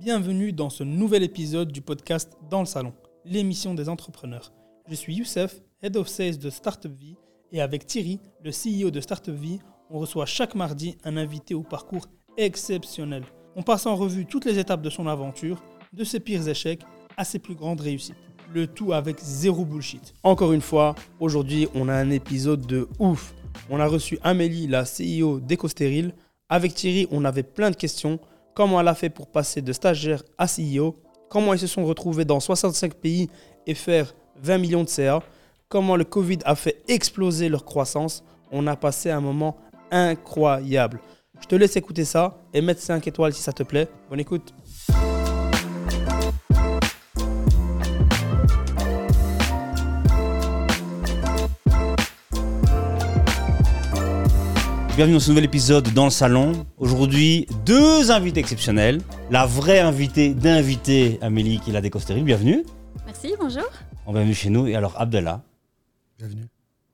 bienvenue dans ce nouvel épisode du podcast Dans le Salon, l'émission des entrepreneurs. Je suis Youssef, Head of Sales de StartupVie, et avec Thierry, le CEO de StartupVie, on reçoit chaque mardi un invité au parcours exceptionnel. On passe en revue toutes les étapes de son aventure, de ses pires échecs à ses plus grandes réussites. Le tout avec zéro bullshit. Encore une fois, aujourd'hui, on a un épisode de ouf. On a reçu Amélie, la CEO d'Ecosteryl. Avec Thierry, on avait plein de questions. Comment elle a fait pour passer de stagiaire à CEO? Comment ils se sont retrouvés dans 65 pays et faire 20 millions de CA? Comment le Covid a fait exploser leur croissance? On a passé un moment incroyable. Je te laisse écouter ça et mettre 5 étoiles si ça te plaît. Bonne écoute. Bienvenue dans ce nouvel épisode dans le salon. Aujourd'hui, deux invités exceptionnels. La vraie invitée d'invité, Amélie, qui est la d'Ecosteryl. Bienvenue. Merci, bonjour. Bienvenue chez nous. Et alors, Abdellah. Bienvenue.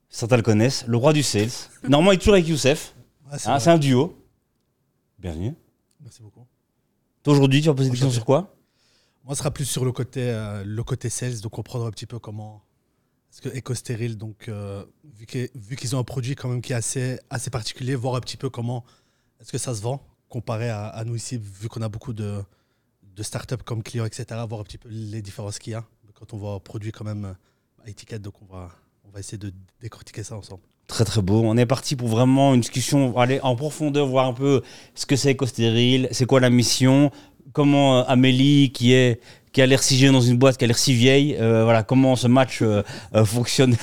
Certains le connaissent, le roi du sales. Normalement, il est toujours avec Youssef. Ouais, c'est un duo. Bienvenue. Merci beaucoup. Aujourd'hui, tu vas poser des questions sur quoi? Moi, ce sera plus sur le côté sales, donc comprendre un petit peu comment... Parce que Ecosteryl, donc, vu qu'ils ont un produit quand même qui est assez particulier, voir un petit peu comment est-ce que ça se vend comparé à nous ici, vu qu'on a beaucoup de startups comme clients, etc., voir un petit peu les différences qu'il y a. Quand on voit un produit quand même à étiquette, donc on va essayer de décortiquer ça ensemble. Très très beau, on est parti pour vraiment une discussion, aller en profondeur, voir un peu ce que c'est Ecosteryl, c'est quoi la mission, comment Amélie qui a l'air si jeune dans une boîte, qui a l'air si vieille, voilà, comment ce match fonctionne.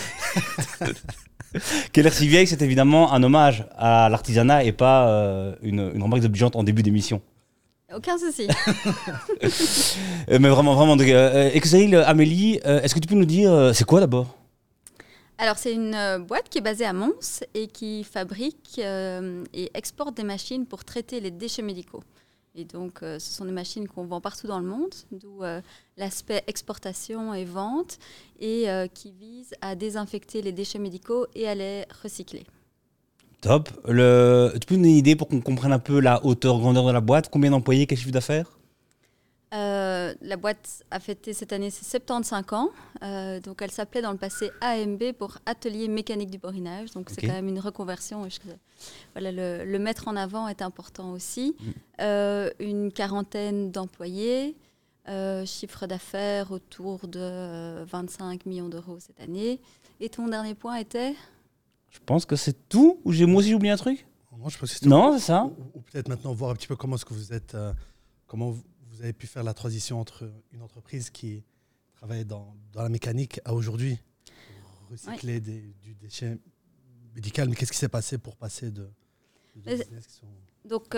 Qui a l'air si vieille, c'est évidemment un hommage à l'artisanat et pas une remarque obligeante en début d'émission. Aucun souci. Mais vraiment, vraiment. Ecosteryl, Amélie, est-ce que tu peux nous dire, c'est quoi d'abord? Alors, c'est une boîte qui est basée à Mons et qui fabrique et exporte des machines pour traiter les déchets médicaux. Et donc, ce sont des machines qu'on vend partout dans le monde, d'où l'aspect exportation et vente, et qui visent à désinfecter les déchets médicaux et à les recycler. Top. Tu peux nous donner une idée pour qu'on comprenne un peu la hauteur, grandeur de la boîte? Combien d'employés, quel chiffre d'affaires? La boîte a fêté cette année ses 75 ans. Donc, elle s'appelait dans le passé AMB pour Atelier Mécanique du Borinage. Donc, okay. C'est quand même une reconversion. Voilà, le mettre en avant est important aussi. Une quarantaine d'employés. Chiffre d'affaires autour de 25 millions d'euros cette année. Et ton dernier point était? Je pense que c'est tout. Ou moi aussi, j'ai oublié un truc? Non, je pense que c'est tout. Non, c'est ça. Ou peut-être maintenant voir un petit peu comment est-ce que vous êtes... comment vous avez pu faire la transition entre une entreprise qui travaille dans la mécanique à aujourd'hui, recycler du déchet médical. Mais qu'est-ce qui s'est passé pour passer de business qui sont... Donc,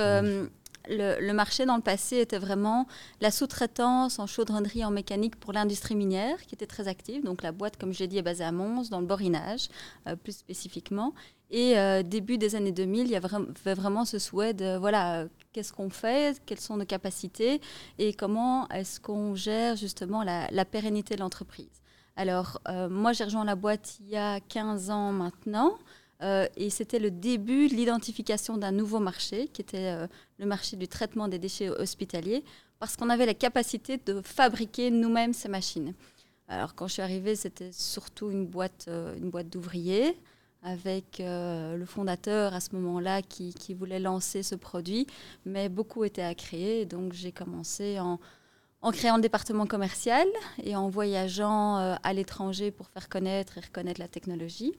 le marché dans le passé était vraiment la sous-traitance en chaudronnerie, en mécanique pour l'industrie minière qui était très active. Donc, la boîte, comme je l'ai dit, est basée à Mons, dans le Borinage, plus spécifiquement. Et début des années 2000, il y avait vraiment ce souhait de, voilà, qu'est-ce qu'on fait, quelles sont nos capacités et comment est-ce qu'on gère justement la pérennité de l'entreprise. Alors, moi, j'ai rejoint la boîte il y a 15 ans maintenant et c'était le début de l'identification d'un nouveau marché qui était le marché du traitement des déchets hospitaliers parce qu'on avait la capacité de fabriquer nous-mêmes ces machines. Alors, quand je suis arrivée, c'était surtout une boîte d'ouvriers avec le fondateur à ce moment-là qui voulait lancer ce produit, mais beaucoup était à créer. Donc j'ai commencé en créant le département commercial et en voyageant à l'étranger pour faire connaître et reconnaître la technologie.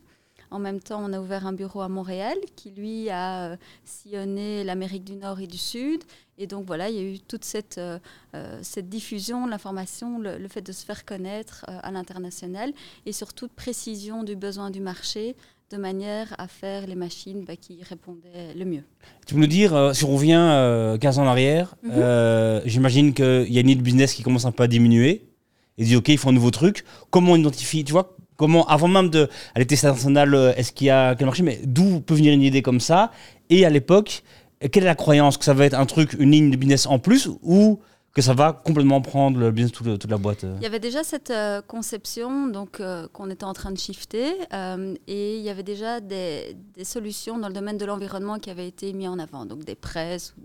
En même temps, on a ouvert un bureau à Montréal qui, lui, a sillonné l'Amérique du Nord et du Sud. Et donc, voilà, il y a eu toute cette diffusion de l'information, le fait de se faire connaître à l'international et surtout de précision du besoin du marché de manière à faire les machines qui répondaient le mieux. Tu peux nous dire, si on revient 15 ans en arrière, j'imagine qu'il y a une idée de business qui commence un peu à diminuer et dit « Ok, il faut un nouveau truc ». Comment on identifie, tu vois? Comment, avant même d'aller tester international, est-ce qu'il y a quel marché? Mais d'où peut venir une idée comme ça? Et à l'époque, quelle est la croyance que ça va être un truc, une ligne de business en plus? Ou que ça va complètement prendre le business, toute la boîte. Il y avait déjà cette conception donc, qu'on était en train de shifter et il y avait déjà des solutions dans le domaine de l'environnement qui avaient été mises en avant, donc des presses, ou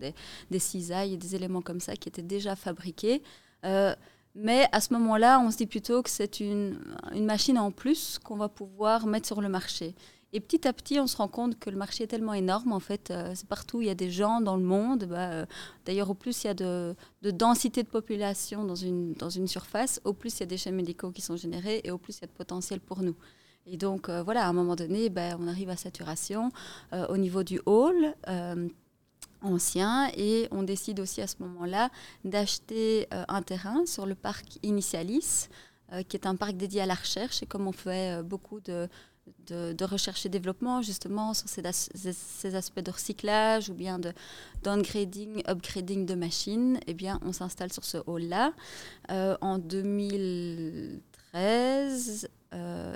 des cisailles, des éléments comme ça qui étaient déjà fabriqués. Mais à ce moment-là, on se dit plutôt que c'est une machine en plus qu'on va pouvoir mettre sur le marché. Et petit à petit, on se rend compte que le marché est tellement énorme. En fait, c'est partout, il y a des gens dans le monde. D'ailleurs, au plus il y a de densité de population dans une surface, au plus il y a des déchets médicaux qui sont générés et au plus il y a de potentiel pour nous. Et donc, voilà, à un moment donné, on arrive à saturation au niveau du hall ancien. Et on décide aussi à ce moment-là d'acheter un terrain sur le parc Initialis, qui est un parc dédié à la recherche. Et comme on fait beaucoup de recherche et développement justement sur ces aspects de recyclage ou bien de downgrading, upgrading de machines, eh bien on s'installe sur ce hall-là. En 2013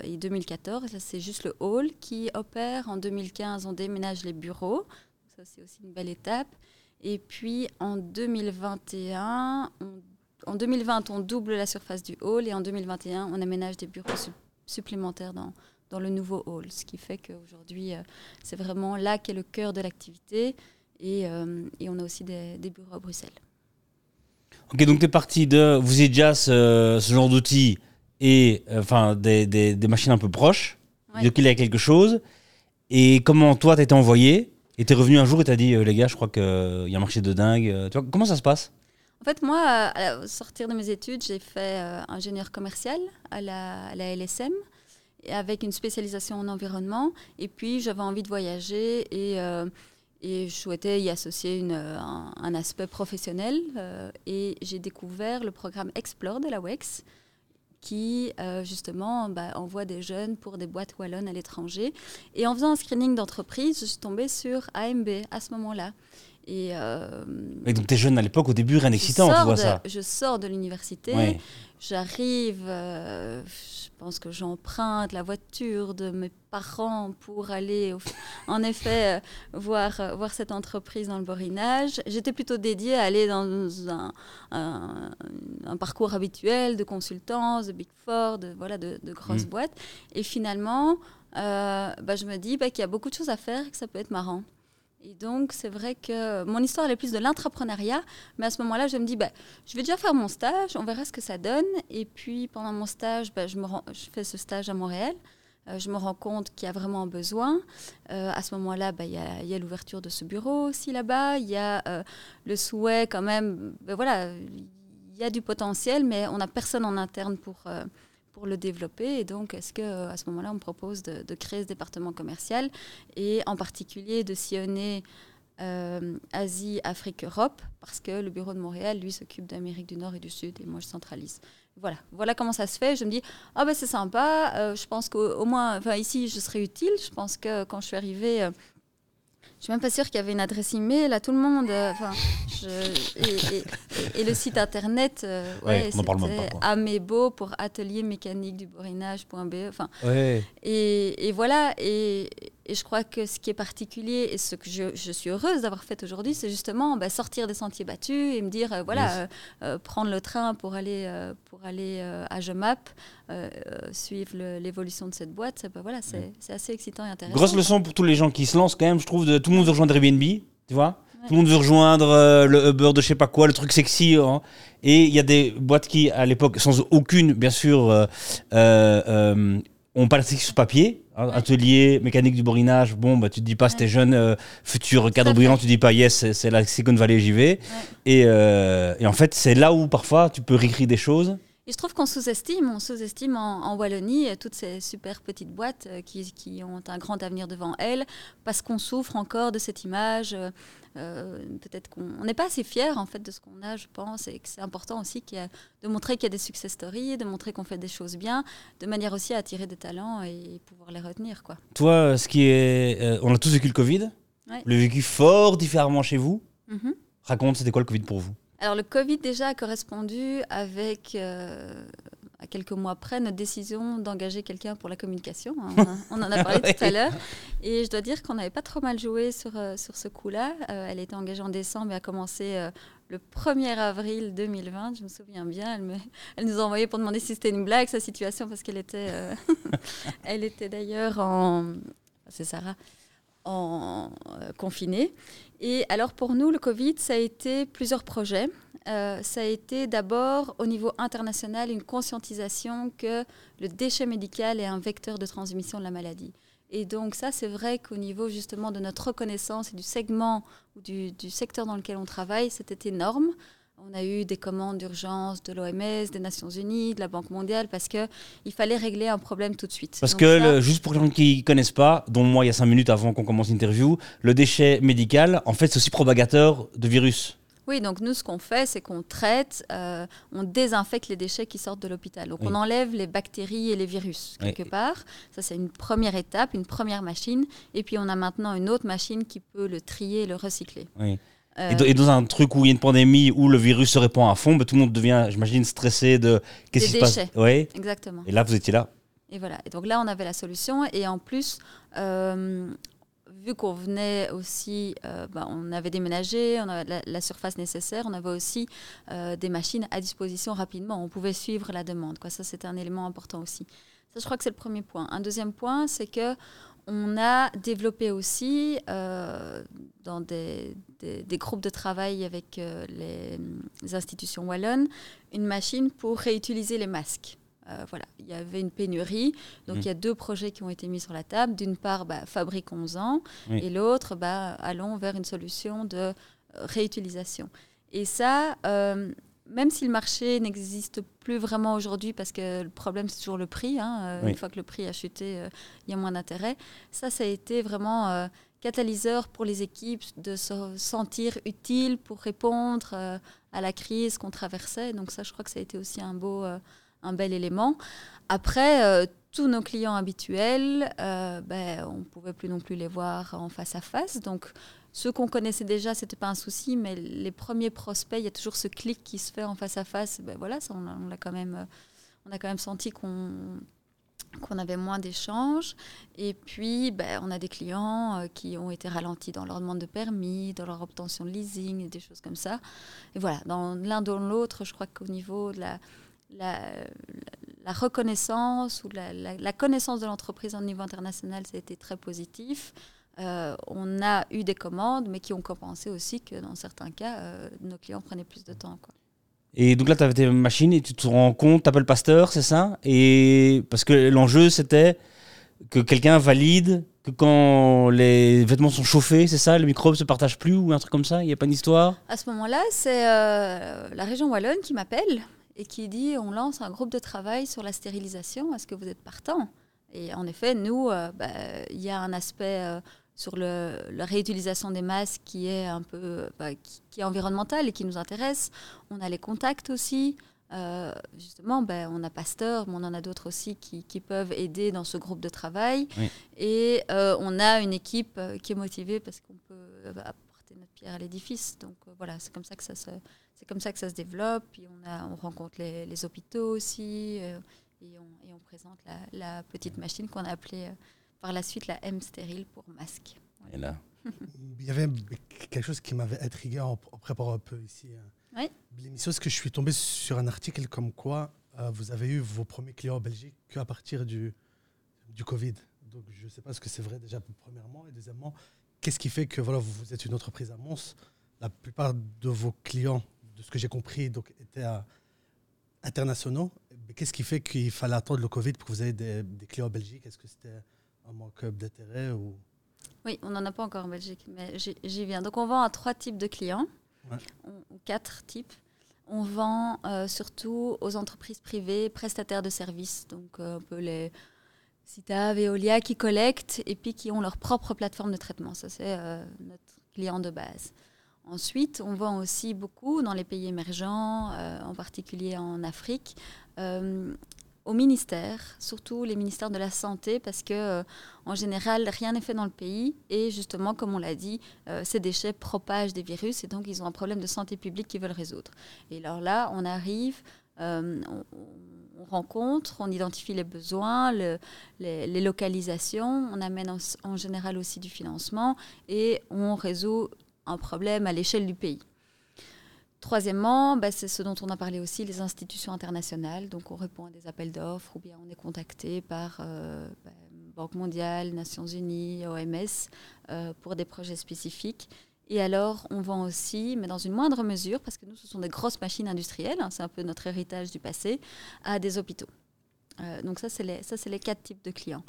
et 2014, là, c'est juste le hall qui opère. En 2015, on déménage les bureaux. Ça, c'est aussi une belle étape. Et puis en 2021, en 2020, on double la surface du hall et en 2021, on aménage des bureaux supplémentaires dans le nouveau hall, ce qui fait qu'aujourd'hui, c'est vraiment là qu'est le cœur de l'activité et on a aussi des bureaux à Bruxelles. Ok, donc tu es parti de... Vous avez déjà ce genre d'outils et des machines un peu proches, ouais. Donc il y a quelque chose. Et comment toi, tu étais envoyé et tu es revenu un jour et tu as dit « Les gars, je crois qu'il y a un marché de dingue. » Tu vois, comment ça se passe ? En fait, moi, à sortir de mes études, j'ai fait ingénieur commercial à la LSM. Avec une spécialisation en environnement. Et puis, j'avais envie de voyager et je souhaitais y associer un aspect professionnel. Et j'ai découvert le programme Explore de la WEX qui, justement, envoie des jeunes pour des boîtes wallonnes à l'étranger. Et en faisant un screening d'entreprise, je suis tombée sur AMB à ce moment-là. Et donc, t'es jeune à l'époque, au début, rien d'excitant, tu vois ça. Je sors de l'université, ouais. J'arrive, je pense que j'emprunte la voiture de mes parents pour aller, en effet, voir cette entreprise dans le Borinage. J'étais plutôt dédiée à aller dans un parcours habituel de consultance, de Big Four, de grosses boîtes. Et finalement, je me dis qu'il y a beaucoup de choses à faire et que ça peut être marrant. Et donc, c'est vrai que mon histoire, elle est plus de l'intrapreneuriat. Mais à ce moment-là, je me dis, je vais déjà faire mon stage, on verra ce que ça donne. Et puis, pendant mon stage, je fais ce stage à Montréal. Je me rends compte qu'il y a vraiment un besoin. À ce moment-là, il y a l'ouverture de ce bureau aussi là-bas. Il y a le souhait quand même. Il y a du potentiel, mais on n'a personne en interne pour le développer. Et donc, est-ce qu'à ce moment-là, on me propose de créer ce département commercial et en particulier de sillonner Asie, Afrique, Europe, parce que le bureau de Montréal, lui, s'occupe d'Amérique du Nord et du Sud et moi, je centralise. Voilà comment ça se fait. Je me dis, c'est sympa. Je pense qu'au moins, ici, je serai utile. Je pense que quand je suis arrivée... Je ne suis même pas sûre qu'il y avait une adresse email à tout le monde. Et le site internet, c'était Amebo pour Atelier Mécanique du Borinage.be. Ouais. Et voilà. Et je crois que ce qui est particulier et ce que je suis heureuse d'avoir fait aujourd'hui, c'est justement sortir des sentiers battus et me dire, prendre le train pour aller à Jemmapes, suivre l'évolution de cette boîte. C'est assez excitant et intéressant. Grosse leçon pour tous les gens qui se lancent quand même, je trouve, tout le monde veut rejoindre Airbnb, tu vois, ouais. Tout le monde veut rejoindre le Uber de je sais pas quoi, le truc sexy. Hein. Et il y a des boîtes qui, à l'époque, sans aucune, bien sûr, on parle sous papier, hein, Atelier Mécanique du Borinage. Tu te dis pas, c'était jeune, futur cadre brillant, tu te dis pas, yes, c'est la Silicon Valley, j'y vais. Ouais. Et en fait, c'est là où parfois tu peux réécrire des choses. Et je trouve qu'on sous-estime en Wallonie toutes ces super petites boîtes qui ont un grand avenir devant elles, parce qu'on souffre encore de cette image. Peut-être qu'on n'est pas assez fiers en fait, de ce qu'on a, je pense, et que c'est important aussi de montrer qu'il y a des success stories, de montrer qu'on fait des choses bien, de manière aussi à attirer des talents et pouvoir les retenir. Quoi. Toi, on a tous vécu le Covid, ouais. Le vécu fort différemment chez vous. Mm-hmm. Raconte, c'était quoi le Covid pour vous ? Alors, le Covid, déjà, a correspondu avec, à quelques mois près, notre décision d'engager quelqu'un pour la communication. On en a parlé tout à l'heure. Et je dois dire qu'on n'avait pas trop mal joué sur ce coup-là. Elle a été engagée en décembre et a commencé le 1er avril 2020, je me souviens bien, elle nous a envoyé pour demander si c'était une blague, sa situation, parce qu'elle était, elle était d'ailleurs en... C'est Sarah, en confinée. Et alors pour nous, le Covid, ça a été plusieurs projets. Ça a été d'abord, au niveau international, une conscientisation que le déchet médical est un vecteur de transmission de la maladie. Et donc ça, c'est vrai qu'au niveau justement de notre reconnaissance et du segment ou du secteur dans lequel on travaille, c'était énorme. On a eu des commandes d'urgence de l'OMS, des Nations Unies, de la Banque mondiale, parce qu'il fallait régler un problème tout de suite. Parce donc que, ça... juste pour les gens qui ne connaissent pas, dont moi il y a 5 minutes avant qu'on commence l'interview, le déchet médical, en fait, c'est aussi propagateur de virus. Oui, donc nous, ce qu'on fait, c'est qu'on traite, on désinfecte les déchets qui sortent de l'hôpital. Donc, on enlève les bactéries et les virus, quelque part. Ça, c'est une première étape, une première machine. Et puis, on a maintenant une autre machine qui peut le trier et le recycler. Oui. Et dans un truc où il y a une pandémie, où le virus se répand à fond, bah, tout le monde devient, j'imagine, stressé de qu'est-ce qui se passe. Oui, exactement. Et là, vous étiez là. Et voilà. Et donc là, on avait la solution. Et en plus... vu qu'on venait aussi, on avait déménagé, on avait la surface nécessaire, on avait aussi des machines à disposition rapidement. On pouvait suivre la demande, quoi. Ça, c'était un élément important aussi. Ça, je crois que c'est le premier point. Un deuxième point, c'est qu'on a développé aussi, dans des groupes de travail avec les institutions wallonnes, une machine pour réutiliser les masques. Voilà, il y avait une pénurie, donc il y a deux projets qui ont été mis sur la table. D'une part, fabriquons-en, et l'autre, allons vers une solution de réutilisation. Et ça, même si le marché n'existe plus vraiment aujourd'hui, parce que le problème, c'est toujours le prix, une fois que le prix a chuté, il y a moins d'intérêt, ça a été vraiment... catalyseur pour les équipes de se sentir utile pour répondre à la crise qu'on traversait. Donc ça, je crois que ça a été aussi un bel élément. Après, tous nos clients habituels, on ne pouvait plus non plus les voir en face à face. Donc ceux qu'on connaissait déjà, ce n'était pas un souci, mais les premiers prospects, il y a toujours ce clic qui se fait en face à face. Voilà, ça, on a quand même senti qu'on avait moins d'échanges. Et puis, on a des clients qui ont été ralentis dans leur demande de permis, dans leur obtention de leasing, et des choses comme ça. Et voilà, dans l'un dans l'autre, je crois qu'au niveau de la reconnaissance ou la connaissance de l'entreprise au niveau international, ça a été très positif. On a eu des commandes, mais qui ont compensé aussi que dans certains cas, nos clients prenaient plus de temps, quoi. Et donc là, tu avais tes machines et tu te rends compte, tu appelles Pasteur, c'est ça ? Et parce que l'enjeu, c'était que quelqu'un valide que quand les vêtements sont chauffés, c'est ça ? Les microbes ne se partagent plus ou un truc comme ça ? Il n'y a pas d'histoire ? À ce moment-là, c'est la région wallonne qui m'appelle et qui dit « On lance un groupe de travail sur la stérilisation, est-ce que vous êtes partant ?» Et en effet, nous, y a un aspect... sur la réutilisation des masques qui est un peu qui est environnementale et qui nous intéresse. On a les contacts aussi. Justement, on a Pasteur, mais on en a d'autres aussi qui peuvent aider dans ce groupe de travail. Oui. Et on a une équipe qui est motivée parce qu'on peut apporter notre pierre à l'édifice. Donc voilà, c'est comme ça que ça se développe. Puis on rencontre les hôpitaux aussi et on présente la petite machine qu'on a appelée... par la suite, la M-stérile pour masque. Ouais. Et là. Il y avait quelque chose qui m'avait intrigué en préparant un peu ici. Oui. L'émission, c'est que je suis tombé sur un article comme quoi vous avez eu vos premiers clients en Belgique qu'à partir du Covid. Donc, je ne sais pas ce que c'est vrai déjà, premièrement. Et deuxièmement, qu'est-ce qui fait que vous êtes une entreprise à Mons ? La plupart de vos clients, de ce que j'ai compris, donc, étaient internationaux. Mais qu'est-ce qui fait qu'il fallait attendre le Covid pour que vous ayez des clients en Belgique ? Est-ce que c'était... un manque d'intérêt ou... Oui, on n'en a pas encore en Belgique, mais j'y viens. Donc, on vend à 3 types de clients, ou 4 types. On vend surtout aux entreprises privées, prestataires de services, donc un peu les Citav, Veolia, qui collectent et puis qui ont leur propre plateforme de traitement. Ça, c'est notre client de base. Ensuite, on vend aussi beaucoup dans les pays émergents, en particulier en Afrique, au ministère, surtout les ministères de la Santé, parce que en général, rien n'est fait dans le pays. Et justement, comme on l'a dit, ces déchets propagent des virus et donc ils ont un problème de santé publique qu'ils veulent résoudre. Et alors là, on arrive, on rencontre, on identifie les besoins, les localisations, on amène en général aussi du financement et on résout un problème à l'échelle du pays. Troisièmement, bah, c'est ce dont on a parlé aussi, les institutions internationales. Donc, on répond à des appels d'offres ou bien on est contacté par Banque mondiale, Nations Unies, OMS pour des projets spécifiques. Et alors, on vend aussi, mais dans une moindre mesure, parce que nous, ce sont des grosses machines industrielles, hein, c'est un peu notre héritage du passé, à des hôpitaux. Donc, ça, c'est les quatre types de clients.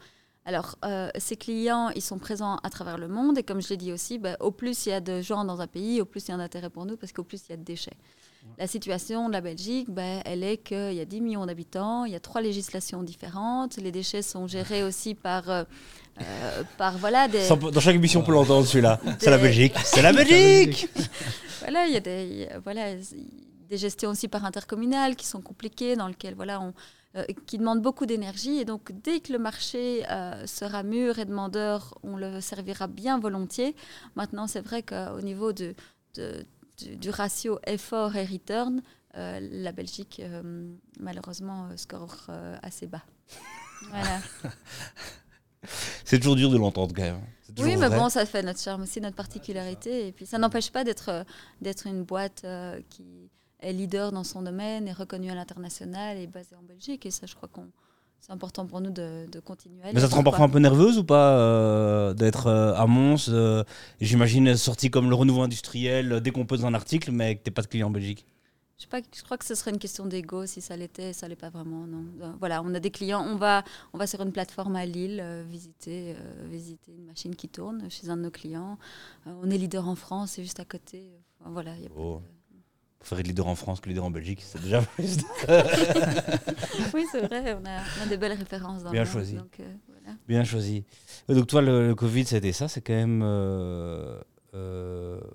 Alors, ces clients, ils sont présents à travers le monde. Et comme je l'ai dit aussi, bah, au plus il y a de gens dans un pays, au plus il y a d'intérêt pour nous, parce qu'au plus il y a de déchets. Ouais. La situation de la Belgique, bah, elle est qu'il y a 10 millions d'habitants, il y a 3 législations différentes. Les déchets sont gérés aussi par voilà, des... Dans chaque émission, on peut l'entendre, celui-là. C'est la Belgique. C'est la Belgique. Voilà, il y a des gestions aussi par intercommunales qui sont compliquées, dans lesquelles, voilà, qui demande beaucoup d'énergie. Et donc, dès que le marché sera mûr et demandeur, on le servira bien volontiers. Maintenant, c'est vrai qu'au niveau du ratio effort et return, la Belgique, malheureusement, score assez bas. Voilà. C'est toujours dur de l'entendre, quand même. Oui, mais bon, ça fait notre charme aussi, notre particularité. Et puis, ça n'empêche pas d'être une boîte qui... est leader dans son domaine, est reconnu à l'international et basé en Belgique. Et ça, je crois que c'est important pour nous de continuer. Mais ça te rend parfois un peu nerveuse ou pas d'être à Mons, j'imagine, sorti comme le renouveau industriel dès qu'on pose un article, mais que tu n'es pas de client en Belgique? Je sais pas, je crois que ce serait une question d'ego si ça l'était, ça l'est pas vraiment, non. Voilà, on a des clients, on va sur une plateforme à Lille visiter une machine qui tourne chez un de nos clients. On est leader en France, c'est juste à côté. Enfin, voilà, il y a pas de... Faire être leader en France que leader en Belgique, c'est déjà plus. Oui, c'est vrai, on a des belles références. Bien choisi. Voilà. Bien choisi. Donc toi, le Covid, c'était ça, c'est quand même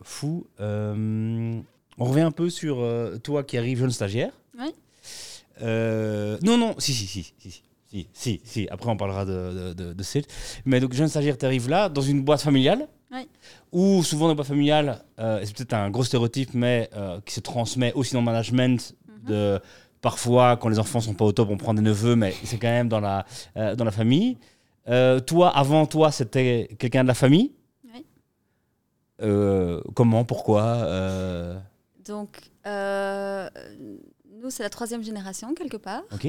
fou. On revient un peu sur toi qui arrive jeune stagiaire. Oui. Si. Après, on parlera de Sage. Mais donc, jeune stagiaire, tu arrives là, dans une boîte familiale. Oui. Où souvent dans les boîtes familiales, c'est peut-être un gros stéréotype, mais qui se transmet aussi dans le management. Mm-hmm. Parfois, quand les enfants sont pas au top, on prend des neveux, mais c'est quand même dans la famille. Toi, avant toi, c'était quelqu'un de la famille. Oui. Comment, pourquoi Donc, nous, c'est la troisième génération, quelque part. Ok.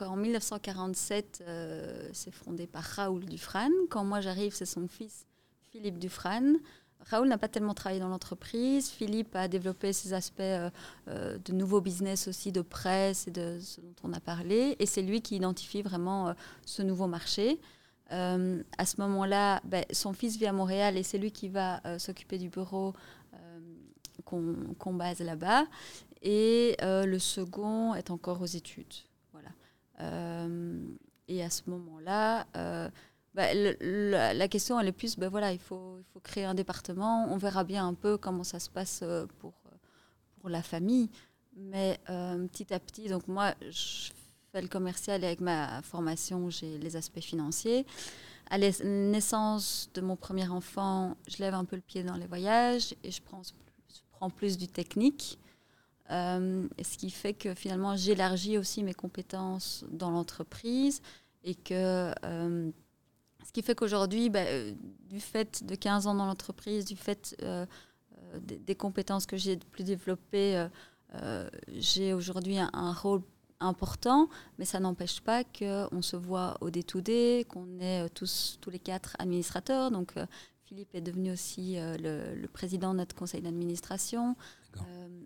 En 1947, c'est fondé par Raoul Dufrane. Quand moi j'arrive, c'est son fils Philippe Dufrane. Raoul n'a pas tellement travaillé dans l'entreprise. Philippe a développé ses aspects de nouveaux business aussi, de presse et de ce dont on a parlé. Et c'est lui qui identifie vraiment ce nouveau marché. À ce moment-là, son fils vit à Montréal et c'est lui qui va s'occuper du bureau qu'on base là-bas. Et le second est encore aux études. Et à ce moment-là, la question elle est plus, il faut créer un département, on verra bien un peu comment ça se passe pour la famille. Mais petit à petit, donc moi je fais le commercial et avec ma formation j'ai les aspects financiers. À la naissance de mon premier enfant, je lève un peu le pied dans les voyages et je prends plus du technique. Ce qui fait que finalement j'élargis aussi mes compétences dans l'entreprise et que ce qui fait qu'aujourd'hui du fait de 15 ans dans l'entreprise, du fait des compétences que j'ai plus développées, j'ai aujourd'hui un rôle important, mais ça n'empêche pas qu'on se voit au day-to-day, qu'on est tous les quatre administrateurs. Donc Philippe est devenu aussi le président de notre conseil d'administration.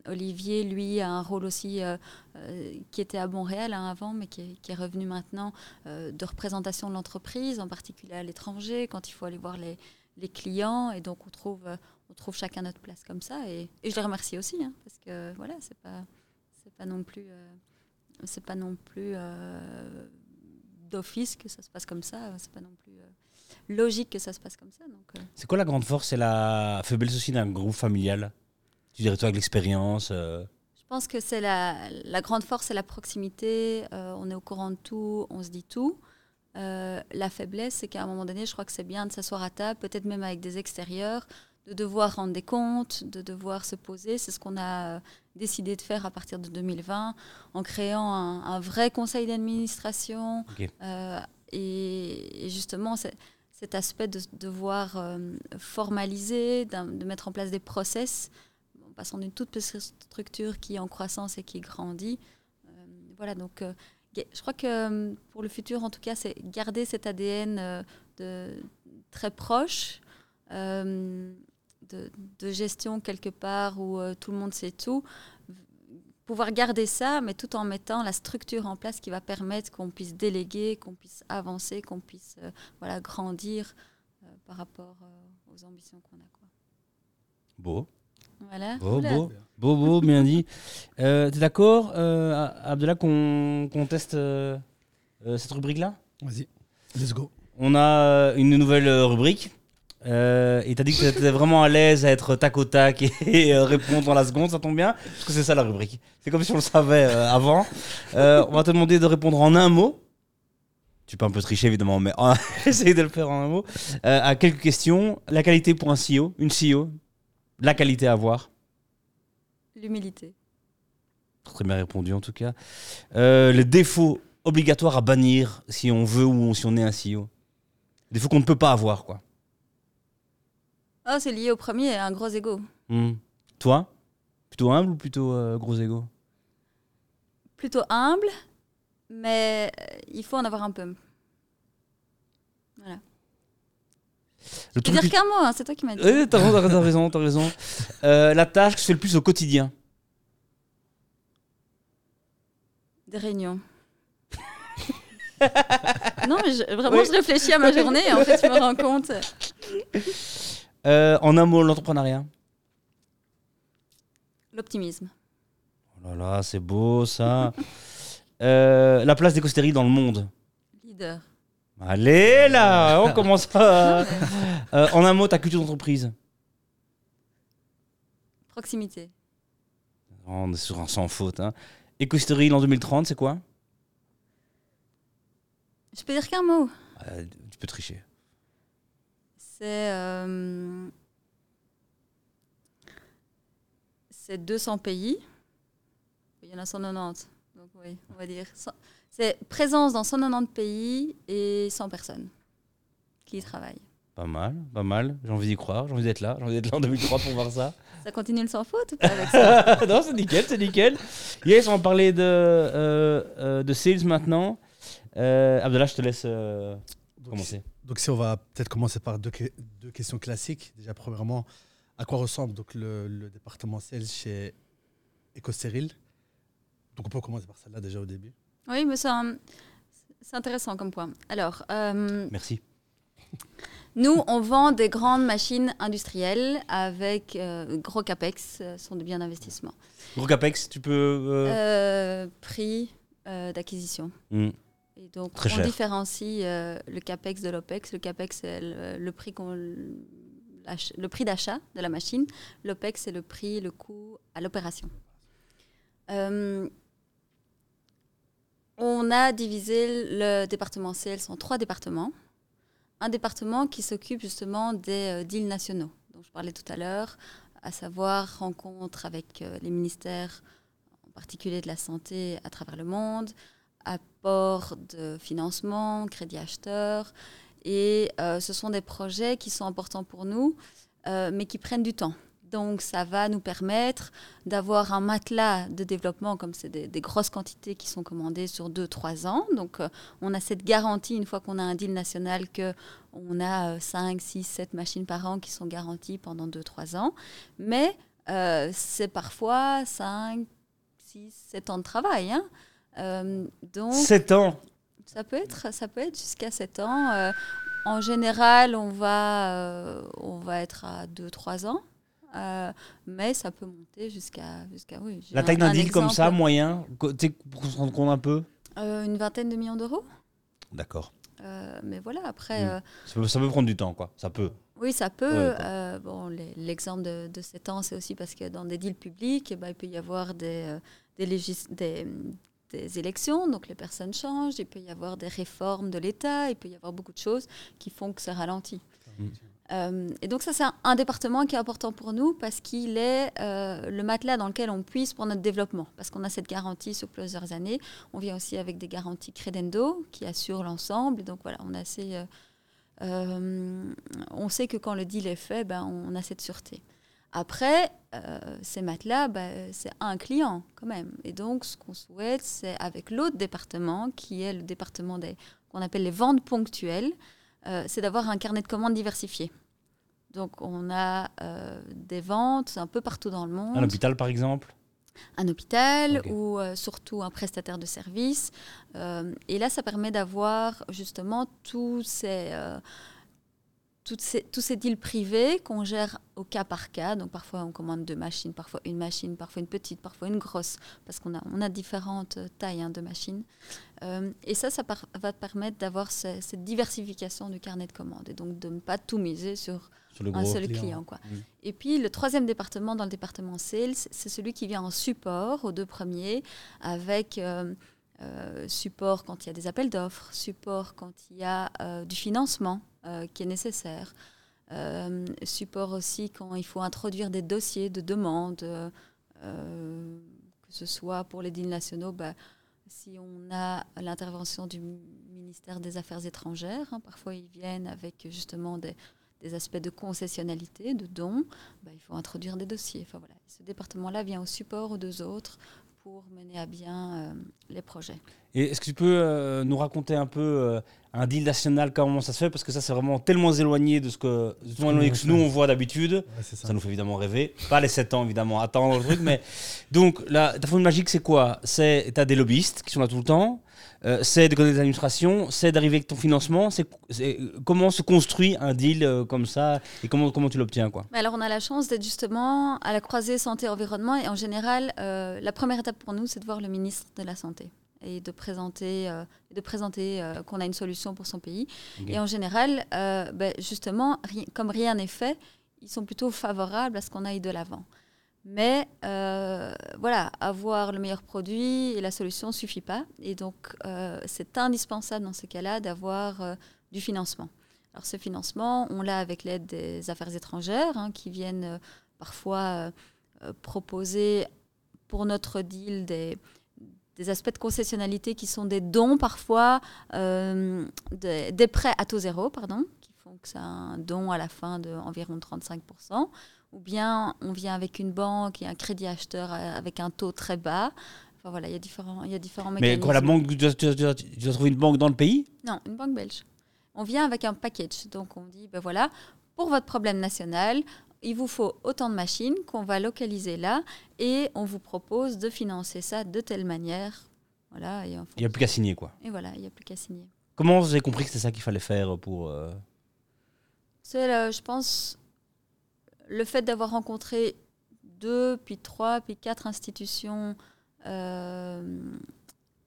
Olivier, lui, a un rôle aussi qui était à Montréal avant, mais qui est revenu maintenant de représentation de l'entreprise, en particulier à l'étranger, quand il faut aller voir les clients. Et donc, on trouve chacun notre place comme ça. Et je les remercie aussi, hein, parce que voilà, c'est pas non plus d'office que ça se passe comme ça. C'est pas non plus logique que ça se passe comme ça. Donc, c'est quoi la grande force et la faiblesse aussi d'un groupe familial ? Tu dirais toi avec l'expérience Je pense que c'est la grande force, c'est la proximité. On est au courant de tout, on se dit tout. La faiblesse, c'est qu'à un moment donné, je crois que c'est bien de s'asseoir à table, peut-être même avec des extérieurs, de devoir rendre des comptes, de devoir se poser. C'est ce qu'on a décidé de faire à partir de 2020 en créant un vrai conseil d'administration. Okay. Et justement, c'est cet aspect de devoir formaliser, de mettre en place des process. passant d'une toute petite structure qui est en croissance et qui grandit. Voilà, donc je crois que pour le futur, en tout cas, c'est garder cet ADN très proche, de gestion quelque part où tout le monde sait tout. Pouvoir garder ça, mais tout en mettant la structure en place qui va permettre qu'on puisse déléguer, qu'on puisse avancer, qu'on puisse grandir par rapport aux ambitions qu'on a. Quoi. Beau. Voilà. Beau, bien dit. T'es d'accord, Abdellah, qu'on teste cette rubrique-là ? Vas-y, let's go. On a une nouvelle rubrique. Et t'as dit que t'étais vraiment à l'aise à être tac au tac et répondre en la seconde, ça tombe bien, parce que c'est ça la rubrique. C'est comme si on le savait avant. On va te demander de répondre en un mot. Tu peux un peu tricher évidemment, mais essaye de le faire en un mot. À quelques questions. La qualité pour un CEO, une CEO. La qualité à avoir. L'humilité. Très bien répondu en tout cas. Les défauts obligatoires à bannir si on veut ou si on est un CEO. Des défauts qu'on ne peut pas avoir, quoi. Oh, c'est lié au premier, un gros ego. Mmh. Toi, plutôt humble ou plutôt gros ego ? Plutôt humble, mais il faut en avoir un peu. Voilà. Je peux dire qu'un mot, hein, c'est toi qui m'as dit. Oui, t'as raison. La tâche que je fais le plus au quotidien ? Des réunions. Non, mais je réfléchis à ma journée et en fait, je me rends compte... en un mot, l'entrepreneuriat. L'optimisme. Oh là là, c'est beau ça. La place d'Ecosteryl dans le monde. Leader. Allez là, on commence pas. En un mot, ta culture d'entreprise. Proximité. On est sur un sans faute. Hein. Ecosteryl en 2030, c'est quoi ? Je peux dire qu'un mot. Tu peux tricher. C'est 200 pays. Il y en a 190. Donc oui, on va dire. C'est présence dans 190 pays et 100 personnes qui y travaillent. Pas mal. J'ai envie d'y croire. J'ai envie d'être là. J'ai envie d'être là en 2003 pour voir ça. Ça continue le sans faute ou pas avec ça? Non, c'est nickel. Yes, on va parler de sales maintenant. Abdellah, je te laisse commencer. Donc, si on va peut-être commencer par deux questions classiques. Déjà, premièrement, à quoi ressemble donc, le département sales chez Ecosteryl ? Donc, on peut commencer par celle-là déjà au début. Oui, mais c'est intéressant comme point. Alors, merci. Nous, on vend des grandes machines industrielles avec gros capex, sont de biens d'investissement. Gros capex, tu peux... prix d'acquisition. Mmh. Et donc, très on cher. Différencie le capex de l'opex. Le capex, c'est le prix d'achat de la machine. L'opex, c'est le coût à l'opération. On a divisé le département sales en 3 départements. Un département qui s'occupe justement des deals nationaux, dont je parlais tout à l'heure, à savoir rencontres avec les ministères, en particulier de la santé à travers le monde, apport de financement, crédit acheteur. Et ce sont des projets qui sont importants pour nous, mais qui prennent du temps. Donc, ça va nous permettre d'avoir un matelas de développement, comme c'est des grosses quantités qui sont commandées sur 2-3 ans. Donc, on a cette garantie, une fois qu'on a un deal national, qu'on a 5, 6, 7 machines par an qui sont garanties pendant 2-3 ans. Mais c'est parfois 5, 6, 7 ans de travail, hein. Donc, 7 ans. Ça peut être jusqu'à 7 ans. En général, on va être à 2-3 ans, mais ça peut monter jusqu'à oui. La taille d'un deal exemple, comme ça, moyen, pour se rendre compte un peu. Une vingtaine de millions d'euros. D'accord. Mais voilà, après. Ça peut prendre du temps, quoi. Ça peut. Oui, ça peut. Ouais, l'exemple de 7 ans, c'est aussi parce que dans des deals publics, eh ben, il peut y avoir des élections, donc les personnes changent, il peut y avoir des réformes de l'État, il peut y avoir beaucoup de choses qui font que ça ralentit. Mmh. Et donc ça, c'est un département qui est important pour nous parce qu'il est le matelas dans lequel on puise pour notre développement, parce qu'on a cette garantie sur plusieurs années. On vient aussi avec des garanties credendo qui assurent l'ensemble. Donc voilà, on a assez... on sait que quand le deal est fait, ben, on a cette sûreté. Après, ces maths-là, bah, c'est un client quand même. Et donc, ce qu'on souhaite, c'est avec l'autre département, qui est le département qu'on appelle les ventes ponctuelles, c'est d'avoir un carnet de commandes diversifié. Donc, on a des ventes un peu partout dans le monde. Un hôpital, par exemple ? Un hôpital, okay. Ou surtout un prestataire de service. Et là, ça permet d'avoir justement tous ces deals privés qu'on gère au cas par cas. Donc parfois on commande 2 machines, parfois une petite, parfois une grosse, parce qu'on a différentes tailles de machines. Et ça va te permettre d'avoir cette diversification du carnet de commandes et donc de ne pas tout miser sur un seul client, quoi. Mmh. Et puis le troisième département dans le département sales, c'est celui qui vient en support aux 2 premiers avec... support quand il y a des appels d'offres, support quand il y a du financement qui est nécessaire, support aussi quand il faut introduire des dossiers de demande, que ce soit pour les deals nationaux, bah, si on a l'intervention du ministère des Affaires étrangères, hein, parfois ils viennent avec justement des aspects de concessionnalité, de dons, bah, il faut introduire des dossiers. Enfin, voilà. Ce département-là vient au support aux 2 autres pour mener à bien les projets. Et est-ce que tu peux nous raconter un peu un deal national, comment ça se fait ? Parce que ça, c'est vraiment tellement éloigné de ce que nous, on voit d'habitude. Ouais, ça nous fait évidemment rêver. Pas les 7 ans, évidemment, attendre le truc. Mais... Donc, ta formule magique, c'est quoi ? Tu as des lobbyistes qui sont là tout le temps, c'est de connaître les administrations, c'est d'arriver avec ton financement. C'est comment se construit un deal comme ça et comment tu l'obtiens, quoi. Alors, on a la chance d'être justement à la croisée santé-environnement. Et en général, la première étape pour nous, c'est de voir le ministre de la Santé et de présenter qu'on a une solution pour son pays. Okay. Et en général, justement, comme rien n'est fait, ils sont plutôt favorables à ce qu'on aille de l'avant. Mais voilà, avoir le meilleur produit et la solution ne suffit pas. Et donc, c'est indispensable dans ces cas-là d'avoir du financement. Alors, ce financement, on l'a avec l'aide des affaires étrangères, hein, qui viennent parfois proposer pour notre deal des aspects de concessionnalité qui sont des dons parfois, des prêts à taux zéro, pardon, qui font que ça a un don à la fin d'environ 35%. Ou bien on vient avec une banque et un crédit acheteur avec un taux très bas. Enfin voilà, il y a différents mécanismes. Mais quand la banque, tu dois trouver une banque dans le pays ? Non, une banque belge. On vient avec un package. Donc on dit, ben voilà, pour votre problème national, il vous faut autant de machines qu'on va localiser là et on vous propose de financer ça de telle manière. Voilà, et en fait, il n'y a plus qu'à signer, quoi. Et voilà, il n'y a plus qu'à signer. Comment vous avez compris que c'était ça qu'il fallait faire pour... C'est, je pense... Le fait d'avoir rencontré 2, puis 3, puis 4 institutions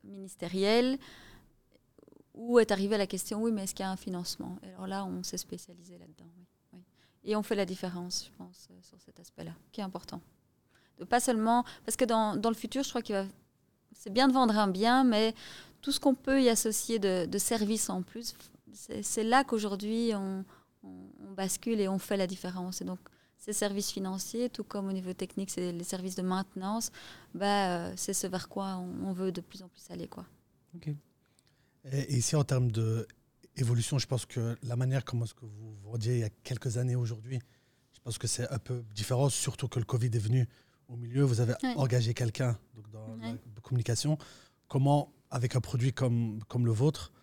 ministérielles, où est arrivée la question, oui, mais est-ce qu'il y a un financement ? Alors là, on s'est spécialisé là-dedans. Oui. Et on fait la différence, je pense, sur cet aspect-là, qui est important. De pas seulement, parce que dans le futur, je crois qu'il va... C'est bien de vendre un bien, mais tout ce qu'on peut y associer de services en plus, c'est là qu'aujourd'hui, on bascule et on fait la différence. Et donc, ces services financiers, tout comme au niveau technique, c'est les services de maintenance, c'est ce vers quoi on veut de plus en plus aller, quoi. Okay. Et ici, en termes d'évolution, je pense que la manière comment est-ce que vous vendiez il y a quelques années aujourd'hui, je pense que c'est un peu différent, surtout que le Covid est venu au milieu. Vous avez engagé quelqu'un donc dans la communication. Comment, avec un produit comme le vôtre,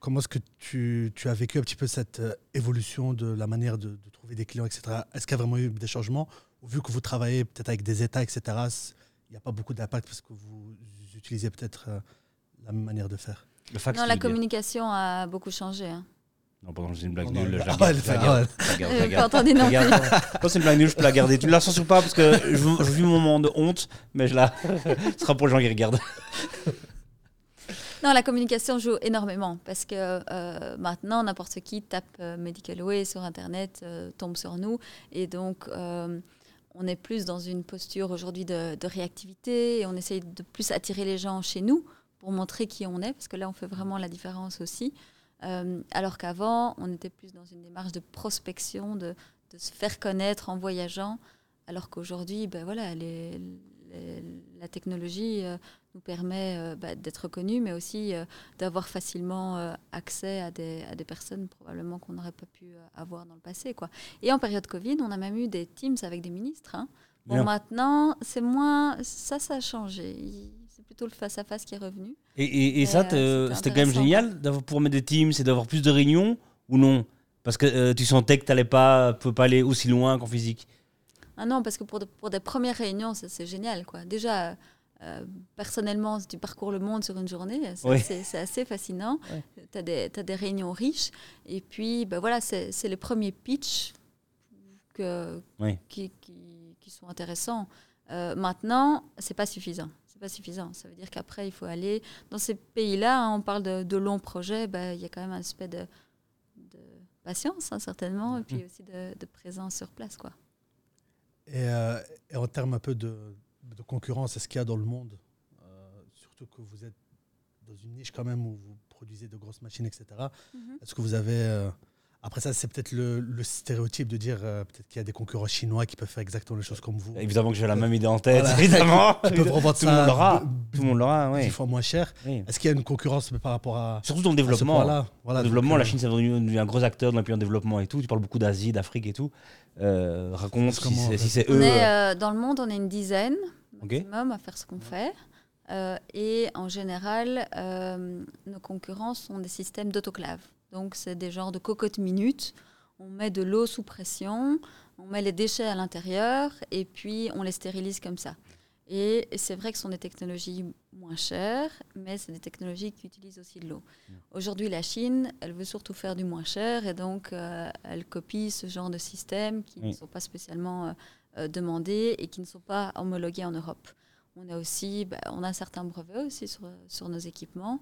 comment est-ce que tu as vécu un petit peu cette évolution de la manière de trouver des clients, etc. Est-ce qu'il y a vraiment eu des changements ? Vu que vous travaillez peut-être avec des États, etc., il n'y a pas beaucoup d'impact parce que vous utilisez peut-être la même manière de faire. Le fax, non, la communication a beaucoup changé. Hein. Non, pardon, j'ai une blague nulle. Je n'ai pas entendu non plus. Quand c'est une blague nulle, je peux la garder. Tu ne la censures pas parce que je vis mon moment de honte, mais ce sera pour les gens qui regardent. Non, la communication joue énormément parce que maintenant, n'importe qui tape Medicalway sur Internet, tombe sur nous. Et donc, on est plus dans une posture aujourd'hui de réactivité et on essaye de plus attirer les gens chez nous pour montrer qui on est parce que là, on fait vraiment la différence aussi. Alors qu'avant, on était plus dans une démarche de prospection, de se faire connaître en voyageant. Alors qu'aujourd'hui, ben voilà, les la technologie nous permet d'être reconnus, mais aussi d'avoir facilement accès à des personnes probablement qu'on n'aurait pas pu avoir dans le passé, quoi. Et en période Covid, on a même eu des Teams avec des ministres, hein. Bon, maintenant, c'est moins... Ça a changé. C'est plutôt le face-à-face qui est revenu. Et ça, c'était quand même génial d'avoir pour mettre des Teams et d'avoir plus de réunions ou non? Parce que tu sentais que tu ne pouvais pas aller aussi loin qu'en physique. Ah non, parce que pour des premières réunions, c'est génial, quoi. Déjà, personnellement, si tu parcours le monde sur une journée, c'est assez fascinant. Ouais. Tu as des réunions riches. Et puis, c'est les premiers pitchs qui sont intéressants. Maintenant, ce n'est pas suffisant. C'est pas suffisant. Ça veut dire qu'après, il faut aller... Dans ces pays-là, hein, on parle de longs projets, il y a quand même un aspect de patience, hein, certainement, et puis aussi de présence sur place, quoi. Et en termes un peu de concurrence, est-ce qu'il y a dans le monde, surtout que vous êtes dans une niche quand même où vous produisez de grosses machines, etc. Mm-hmm. Est-ce que vous avez... Après ça, c'est peut-être le stéréotype de dire peut-être qu'il y a des concurrents chinois qui peuvent faire exactement les choses comme vous. Évidemment que j'ai la même idée en tête, voilà. Évidemment. Qui peuvent revendre ça tout le monde l'aura, oui. 10 fois moins cher. Oui. Est-ce qu'il y a une concurrence par rapport à... Surtout dans le développement. Voilà, dans le développement, la Chine, c'est devenu un gros acteur dans les pays en développement et tout. Tu parles beaucoup d'Asie, d'Afrique et tout. Raconte si c'est eux. Dans le monde, on est une dizaine maximum à faire ce qu'on fait. Et en général, nos concurrents sont des systèmes d'autoclave. Donc, c'est des genres de cocottes minutes. On met de l'eau sous pression, on met les déchets à l'intérieur et puis on les stérilise comme ça. Et c'est vrai que ce sont des technologies moins chères, mais c'est des technologies qui utilisent aussi de l'eau. Aujourd'hui, la Chine, elle veut surtout faire du moins cher et donc elle copie ce genre de systèmes qui ne sont pas spécialement demandés et qui ne sont pas homologués en Europe. On a aussi, on a certains brevets aussi sur nos équipements.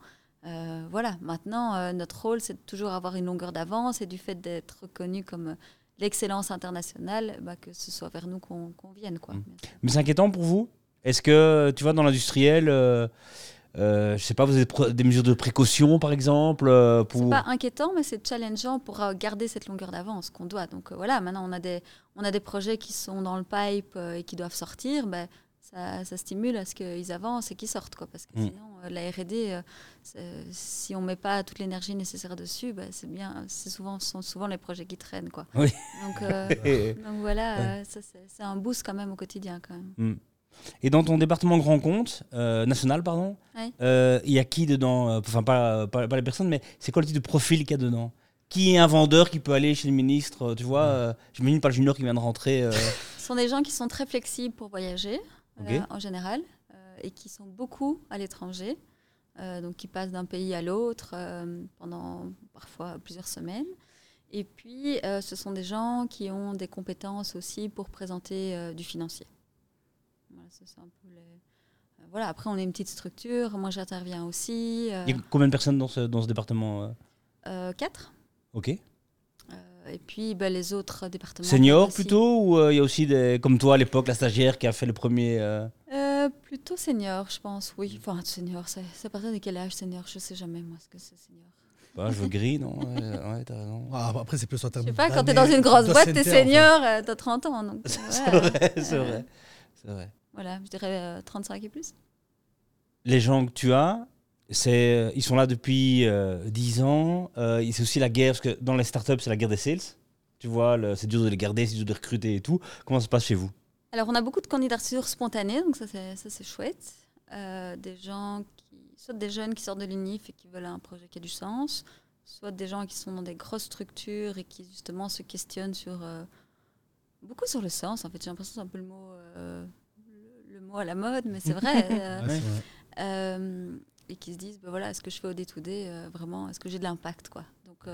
Maintenant, notre rôle, c'est de toujours avoir une longueur d'avance et du fait d'être reconnu comme l'excellence internationale, que ce soit vers nous qu'on vienne, quoi. Mais c'est inquiétant pour vous? Est-ce que, tu vois, dans l'industriel, je ne sais pas, vous avez des mesures de précaution, par exemple pour... C'est pas inquiétant, mais c'est challengeant pour garder cette longueur d'avance qu'on doit. Donc maintenant, on a des projets qui sont dans le pipe et qui doivent sortir. Ça stimule à ce qu'ils avancent et qu'ils sortent, quoi, parce que sinon la R&D, si on met pas toute l'énergie nécessaire dessus, ce sont souvent les projets qui traînent, quoi. Oui. Donc voilà, ça, c'est un boost quand même au quotidien, quand même. Et dans ton département grand compte national, pardon, y a qui dedans? Enfin, pas les personnes, mais c'est quoi le type de profil qu'il y a dedans? Qui est un vendeur qui peut aller chez le ministre, tu vois? Je m'imagine pas le junior qui vient de rentrer. Ce sont des gens qui sont très flexibles pour voyager. En général, et qui sont beaucoup à l'étranger, donc qui passent d'un pays à l'autre pendant parfois plusieurs semaines. Et puis, ce sont des gens qui ont des compétences aussi pour présenter du financier. Voilà, c'est un peu les... Voilà, après, on est une petite structure, moi j'interviens aussi. Il y a combien de personnes dans ce département? 4. Ok. Et puis les autres départements... Senior plutôt, ou il y a aussi, comme toi à l'époque, la stagiaire qui a fait le premier... Plutôt senior, je pense, oui. Enfin, senior, ça partait de quel âge, senior? Je ne sais jamais, moi, ce que c'est senior. Je veux gris, non? Ouais, t'as raison. Après, c'est plus en termes... Je ne sais pas, quand tu es dans une grosse boîte, tu es senior, en fait. Tu as 30 ans. Donc, c'est vrai, c'est vrai, c'est vrai. Voilà, je dirais 35 et plus. Les gens que tu as... Ils sont là depuis 10 ans. C'est aussi la guerre, parce que dans les startups, c'est la guerre des sales. Tu vois, c'est dur de les garder, c'est dur de les recruter et tout. Comment ça se passe chez vous? Alors, on a beaucoup de candidatures spontanées, donc ça, c'est chouette. Des gens, soit des jeunes qui sortent de l'UNIF et qui veulent un projet qui a du sens, soit des gens qui sont dans des grosses structures et qui, justement, se questionnent sur beaucoup sur le sens. En fait, j'ai l'impression que c'est un peu le mot à la mode, mais c'est vrai. Ouais, c'est vrai. Et qui se disent, est-ce que je fais au day-to-day, vraiment, est-ce que j'ai de l'impact, quoi. Donc,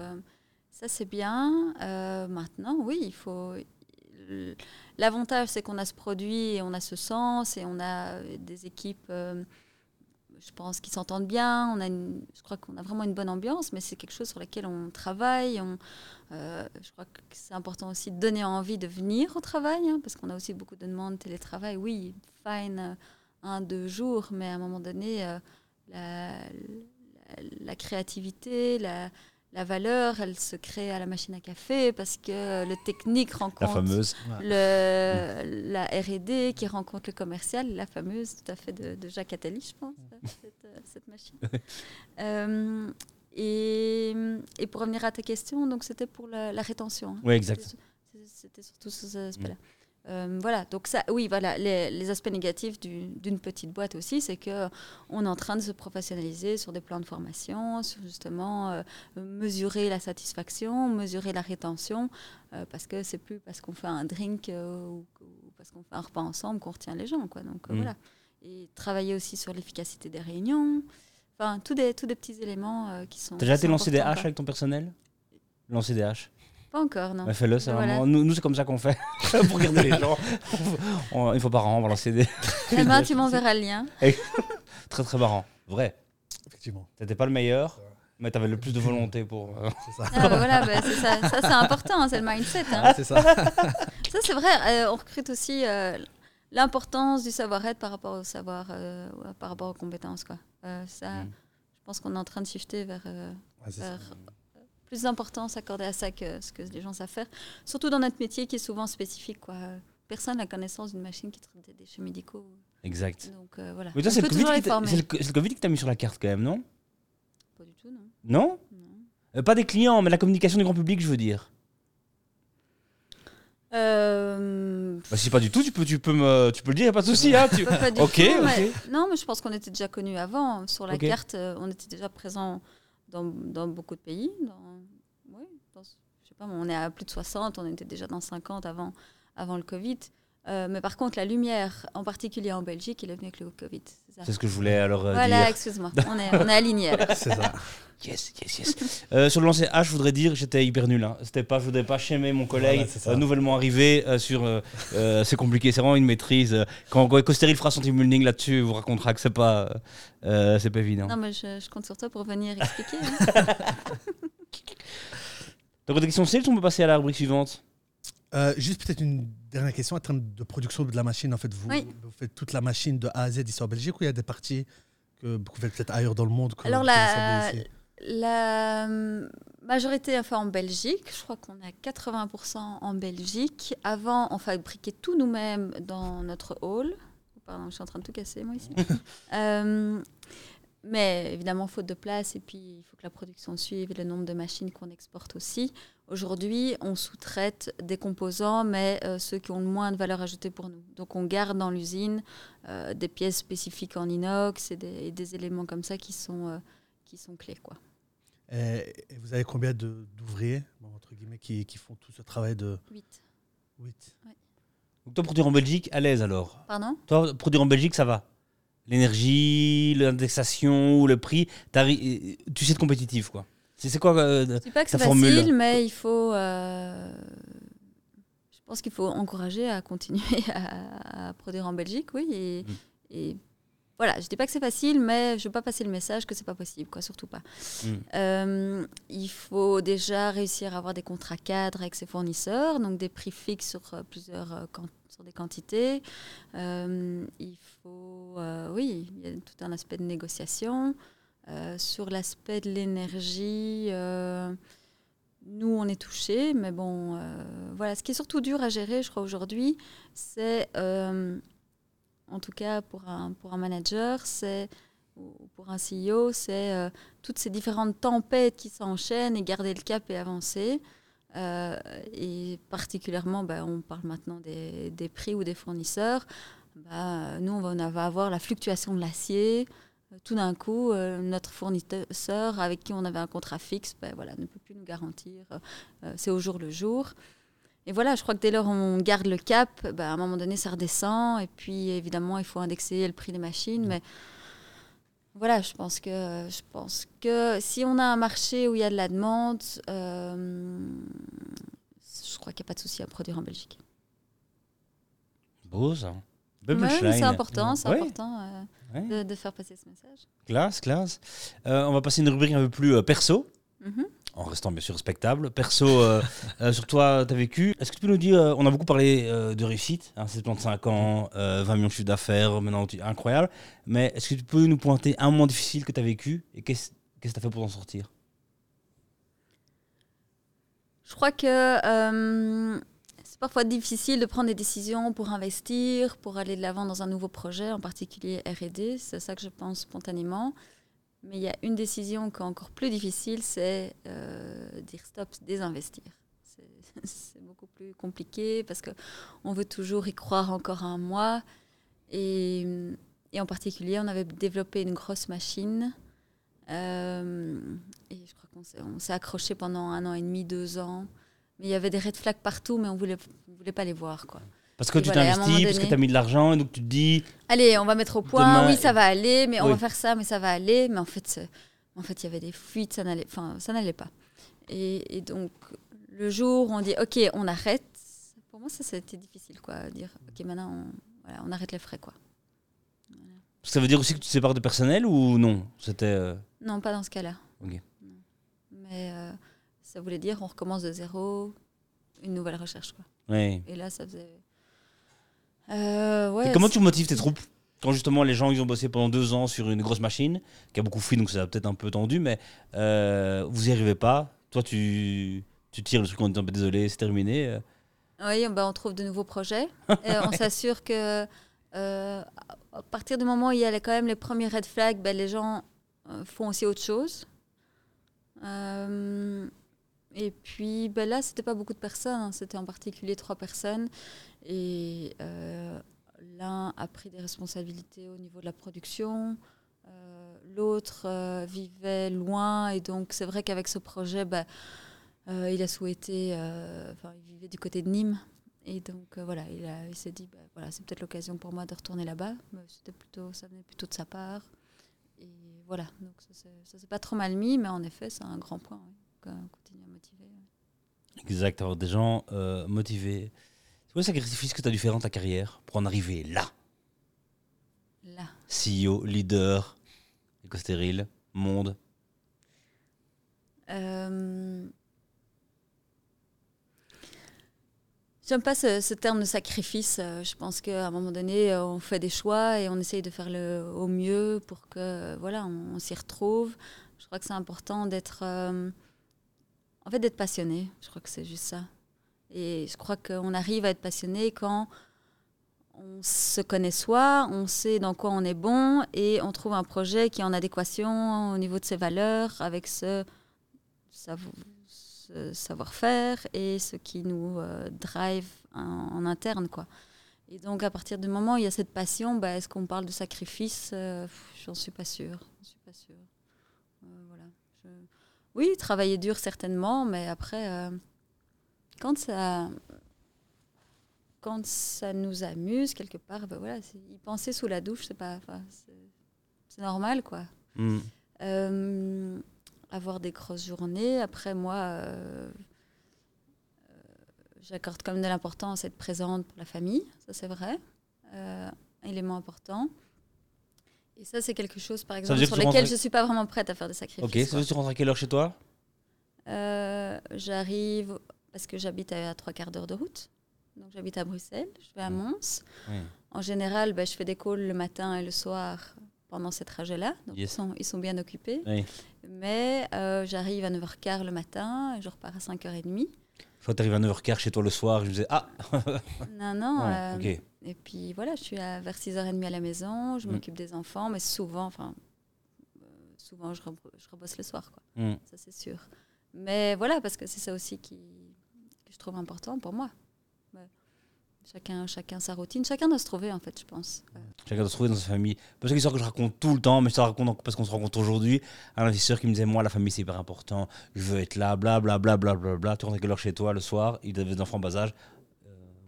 ça, c'est bien. Maintenant, oui, il faut... L'avantage, c'est qu'on a ce produit et on a ce sens et on a des équipes, je pense, qui s'entendent bien. Je crois qu'on a vraiment une bonne ambiance, mais c'est quelque chose sur laquelle on travaille. Je crois que c'est important aussi de donner envie de venir au travail, hein, parce qu'on a aussi beaucoup de demandes de télétravail. Oui, fine, 1-2 jours, mais à un moment donné... La créativité, la valeur, elle se crée à la machine à café parce que le technique rencontre la R&D qui rencontre le commercial, la fameuse tout à fait de Jacques Attali, je pense, cette machine. Et pour revenir à ta question, donc c'était pour la rétention. Hein. Oui, exact. C'était surtout sur cet aspect-là. Voilà, donc ça, oui, voilà, les aspects négatifs d'une petite boîte aussi, c'est qu'on est en train de se professionnaliser sur des plans de formation, sur justement mesurer la satisfaction, mesurer la rétention, parce que c'est plus parce qu'on fait un drink ou parce qu'on fait un repas ensemble qu'on retient les gens, quoi. Donc voilà. Et travailler aussi sur l'efficacité des réunions, enfin, tous des petits éléments qui sont. T'as déjà été lancé des haches avec ton personnel ? Lancer des haches ? Pas encore, non. Bah, fais-le, c'est voilà. Vraiment... Nous, c'est comme ça qu'on fait pour garder les gens. Une fois par an, on va lancer des... Demain, tu m'enverras le lien. Très, très marrant. Vrai. Effectivement. T'étais pas le meilleur, mais t'avais le plus de volonté pour... C'est ça. Ah, bah, voilà, bah, c'est ça. Ça, c'est important, hein, c'est le mindset. Hein. Ah, c'est ça. Ça, c'est vrai. On recrute aussi l'importance du savoir-être par rapport au savoir, par rapport aux compétences. Quoi. Je pense qu'on est en train de shifter vers... plus d'importance accordée à ça que ce que les gens savent faire, surtout dans notre métier qui est souvent spécifique, quoi. Personne n'a connaissance d'une machine qui traite des déchets médicaux. Exact. Donc voilà. Mais toi, c'est le Covid que tu as mis sur la carte quand même, non ? Pas du tout, non. Non ? Non. Pas des clients, mais la communication du grand public, je veux dire. Bah, si pas du tout, tu peux le dire, y a pas de souci, hein. Pas du tout, mais... Non, mais je pense qu'on était déjà connus avant sur la carte, on était déjà présents. Dans beaucoup de pays, je sais pas, on est à plus de 60, on était déjà dans 50 avant le Covid. Mais par contre, la lumière, en particulier en Belgique, elle est venue avec le Covid. C'est ce que je voulais alors dire. Voilà, excuse-moi, on est alignés. C'est ça. Yes. Sur le lancer H, je voudrais dire, j'étais hyper nul. Hein. Je voudrais pas schémer mon collègue nouvellement arrivé sur... c'est compliqué, c'est vraiment une maîtrise. Quand Ecosteryl fera son team building là-dessus, vous racontera que c'est pas évident. Non, mais je compte sur toi pour venir expliquer. Hein. Donc, des questions sales, on peut passer à la rubrique suivante. Juste peut-être une dernière question en termes de production de la machine. En fait, vous faites toute la machine de A à Z ici en Belgique, ou il y a des parties que vous faites peut-être ailleurs dans le monde? Alors la majorité est faite en Belgique. Je crois qu'on est à 80% en Belgique. Avant, on fabriquait tout nous-mêmes dans notre hall. Pardon, je suis en train de tout casser moi ici. Mais évidemment, faute de place, et puis il faut que la production suive, et le nombre de machines qu'on exporte aussi. Aujourd'hui, on sous-traite des composants, mais ceux qui ont le moins de valeur ajoutée pour nous. Donc, on garde dans l'usine des pièces spécifiques en inox et des éléments comme ça qui sont clés, quoi. Et vous avez combien d'ouvriers, entre guillemets, qui font tout ce travail de... 8. Ouais. Donc, toi, produire en Belgique, à l'aise alors ? Pardon ? Toi, produire en Belgique, ça va ? L'énergie, l'indexation, le prix, tu sais être compétitif, quoi. C'est quoi c'est pas que c'est facile, mais il faut... je pense qu'il faut encourager à continuer à produire en Belgique, oui. Et voilà, je dis pas que c'est facile, mais je veux pas passer le message que c'est pas possible, quoi, surtout pas. Il faut déjà réussir à avoir des contrats cadres avec ses fournisseurs, donc des prix fixes sur plusieurs sur des quantités. Il faut... il y a tout un aspect de négociation... sur l'aspect de l'énergie, nous on est touchés, mais bon, voilà. Ce qui est surtout dur à gérer, je crois, aujourd'hui, c'est, en tout cas pour un manager, ou pour un CEO, c'est toutes ces différentes tempêtes qui s'enchaînent et garder le cap et avancer. Et particulièrement, on parle maintenant des prix ou des fournisseurs. Nous, on va avoir la fluctuation de l'acier. Tout d'un coup, notre fournisseur avec qui on avait un contrat fixe ne peut plus nous garantir. C'est au jour le jour. Et voilà, je crois que dès lors on garde le cap, à un moment donné, ça redescend. Et puis, évidemment, il faut indexer le prix des machines. Mais voilà, je pense que si on a un marché où il y a de la demande, je crois qu'il n'y a pas de souci à produire en Belgique. Beau, ça. C'est important, de faire passer ce message. Classe. On va passer une rubrique un peu plus perso, en restant bien sûr respectable. Perso, sur toi, tu as vécu. Est-ce que tu peux nous dire, on a beaucoup parlé de réussite, 75 ans, 20 millions de chiffres d'affaires, maintenant incroyable, mais est-ce que tu peux nous pointer un moment difficile que tu as vécu et qu'est-ce que tu as fait pour t'en sortir ? Je crois que c'est parfois difficile de prendre des décisions pour investir, pour aller de l'avant dans un nouveau projet, en particulier R&D. C'est ça que je pense spontanément. Mais il y a une décision qui est encore plus difficile, c'est dire stop, désinvestir. C'est beaucoup plus compliqué parce qu'on veut toujours y croire encore un mois. Et en particulier, on avait développé une grosse machine. Et je crois qu'on s'est accroché pendant 1 an et demi, 2 ans. Mais il y avait des red flags partout, mais on ne voulait pas les voir, quoi. Parce que et tu voilà, t'investis, donné, parce que tu as mis de l'argent, et donc tu te dis... Allez, on va mettre au point, demain, oui, ça va aller, mais oui. On va faire ça, mais ça va aller. Mais en fait, il y avait des fuites, ça n'allait pas. Et donc, le jour où on dit, OK, on arrête, pour moi, ça, c'était difficile, quoi. Dire, OK, maintenant, on arrête les frais, quoi. Voilà. Ça veut dire aussi que tu te sépares de personnel ou non ? C'était Non, pas dans ce cas-là. OK. Non. Mais ça voulait dire, on recommence de zéro, une nouvelle recherche, quoi. Oui. Et là, ça faisait... Et comment tu motives tes troupes quand justement les gens ils ont bossé pendant 2 ans sur une grosse machine qui a beaucoup fui, donc ça a peut-être un peu tendu, mais vous n'y arrivez pas, toi tu tires le truc en disant désolé, c'est terminé. Oui, on trouve de nouveaux projets et on s'assure que à partir du moment où il y a quand même les premiers red flags, les gens font aussi autre chose. Et puis là, c'était pas beaucoup de personnes, hein. C'était en particulier 3 personnes. Et l'un a pris des responsabilités au niveau de la production, l'autre vivait loin. Et donc, c'est vrai qu'avec ce projet, il a souhaité... il vivait du côté de Nîmes. Et donc, il s'est dit, c'est peut-être l'occasion pour moi de retourner là-bas. Mais ça venait plutôt de sa part. Et voilà, donc ça s'est pas trop mal mis, mais en effet, c'est un grand point. Hein. Continuer à motiver. Exact, alors des gens motivés. C'est quoi le sacrifice que tu as dû faire dans ta carrière pour en arriver là ? CEO, leader, Ecosteryl, monde. J'aime pas ce terme de sacrifice. Je pense qu'à un moment donné, on fait des choix et on essaye de faire au mieux pour que, on s'y retrouve. Je crois que c'est important d'être... En fait, d'être passionné, je crois que c'est juste ça. Et je crois qu'on arrive à être passionné quand on se connaît soi, on sait dans quoi on est bon et on trouve un projet qui est en adéquation au niveau de ses valeurs, avec ce savoir-faire et ce qui nous drive en interne, quoi. Et donc, à partir du moment où il y a cette passion, est-ce qu'on parle de sacrifice ? J'en suis pas sûre. Oui, travailler dur certainement, mais après, quand ça nous amuse quelque part, y penser sous la douche, c'est normal, quoi. Mmh. Avoir des grosses journées. Après, moi, j'accorde quand même de l'importance à être présente pour la famille, ça c'est vrai, élément important. Et ça, c'est quelque chose, par exemple, sur lequel je ne suis pas vraiment prête à faire des sacrifices. Ok, ça veut dire que tu rentres à quelle heure chez toi ? J'arrive, parce que j'habite à 3 quarts d'heure de route. Donc, j'habite à Bruxelles, je vais à Mons. Mmh. En général, je fais des calls le matin et le soir pendant ces trajets-là. Donc, yes. ils sont bien occupés. Oui. Mais j'arrive à 9h15 le matin et je repars à 5h30. Quand tu arrives à 9h15 chez toi le soir, je me disais « Ah !» Non, okay. Et puis je suis vers 6h30 à la maison, je m'occupe des enfants, mais souvent je rebosse le soir, quoi. Ça c'est sûr. Mais parce que c'est ça aussi que je trouve important pour moi. Chacun sa routine, chacun doit se trouver, en fait, je pense. Chacun doit se trouver dans sa famille. Parce que l'histoire que je raconte tout le temps, mais je te raconte parce qu'on se rencontre aujourd'hui, un investisseur qui me disait, moi, la famille, c'est hyper important, je veux être là, blablabla, blablabla, bla, bla, bla. Tu rentres à quelle heure chez toi le soir, il avait des enfants bas âge,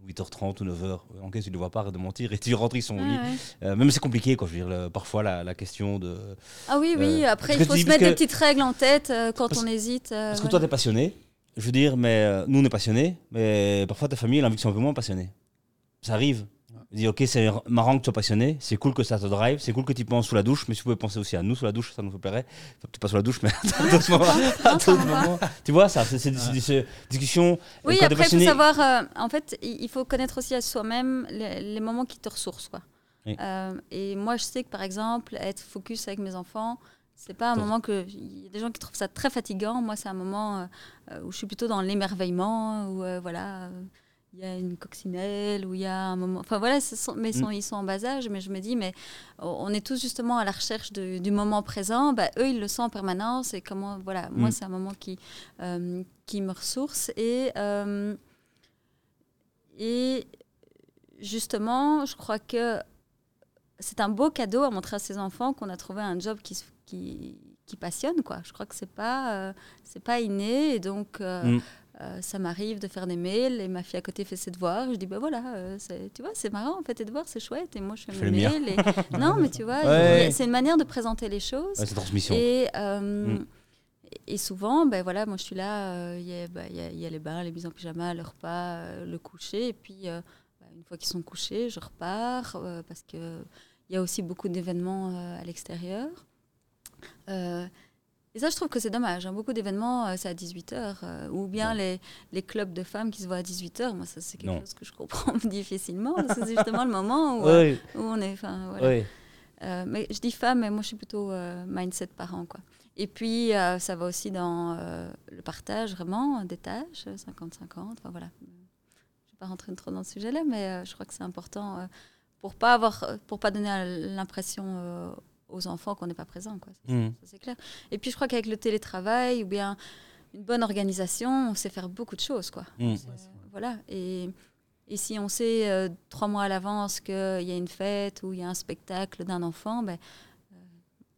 8h30 ou 9h, en cas, tu ne le vois pas, arrête de mentir, et tu rentres, ils sont au lit. Ouais. Même c'est compliqué, quoi, je veux dire, parfois, la question de... Ah oui, après, il faut se mettre des petites règles en tête quand on hésite. Parce que toi, t'es passionné, je veux dire, mais nous, on est passionnés, mais parfois, ta famille, elle a envie que tu sois un peu moins passionné. Ça arrive. Je dis, ok, c'est marrant que tu sois passionné, c'est cool que ça te drive, c'est cool que tu penses sous la douche, mais si vous pouvez penser aussi à nous sous la douche, ça nous plairait. Enfin, peut-être pas sous la douche, mais à tout moment. Tu vois, ça, c'est discussion. Oui, quand après, il faut savoir, en fait, il faut connaître aussi à soi-même les moments qui te ressourcent, quoi. Oui. Et moi, je sais que, par exemple, être focus avec mes enfants, C'est pas un moment que... Il y a des gens qui trouvent ça très fatigant. Moi, c'est un moment où je suis plutôt dans l'émerveillement, où voilà, il y a une coccinelle, où il y a un moment... Enfin, voilà, ils sont en bas âge, mais je me dis, mais on est tous justement à la recherche du moment présent. Bah, eux, ils le sont en permanence. Et comment... Voilà, moi, c'est un moment qui me ressource. Et justement, je crois que c'est un beau cadeau à montrer à ses enfants qu'on a trouvé un job qui passionne, quoi. Je crois que c'est pas inné, et donc ça m'arrive de faire des mails et ma fille à côté fait ses devoirs, je dis bah voilà, tu vois, c'est marrant en fait, tes devoirs c'est chouette, et moi je fais mes mails et... non mais tu vois, c'est une manière de présenter les choses, c'est transmission, et souvent ben voilà, moi je suis là, il y a les bains, les mises en pyjama, le repas, le coucher, et puis une fois qu'ils sont couchés, je repars, parce que il y a aussi beaucoup d'événements à l'extérieur. Et ça, je trouve que c'est dommage, hein. Beaucoup d'événements, c'est à 18h, ou bien les clubs de femmes qui se voient à 18h. Moi, ça, c'est quelque chose que je comprends difficilement, parce que c'est justement le moment où on est... Voilà. Oui. Mais je dis femmes, mais moi, je suis plutôt mindset parent, quoi. Et puis, ça va aussi dans le partage, vraiment, des tâches, 50-50, enfin voilà. Je ne vais pas rentrer trop dans le sujet là, mais je crois que c'est important pour pas donner l'impression... aux enfants qu'on n'est pas présent, quoi. Ça, c'est clair. Et puis je crois qu'avec le télétravail ou bien une bonne organisation, on sait faire beaucoup de choses, quoi. Voilà. Et si on sait 3 mois à l'avance qu'il y a une fête ou il y a un spectacle d'un enfant, ben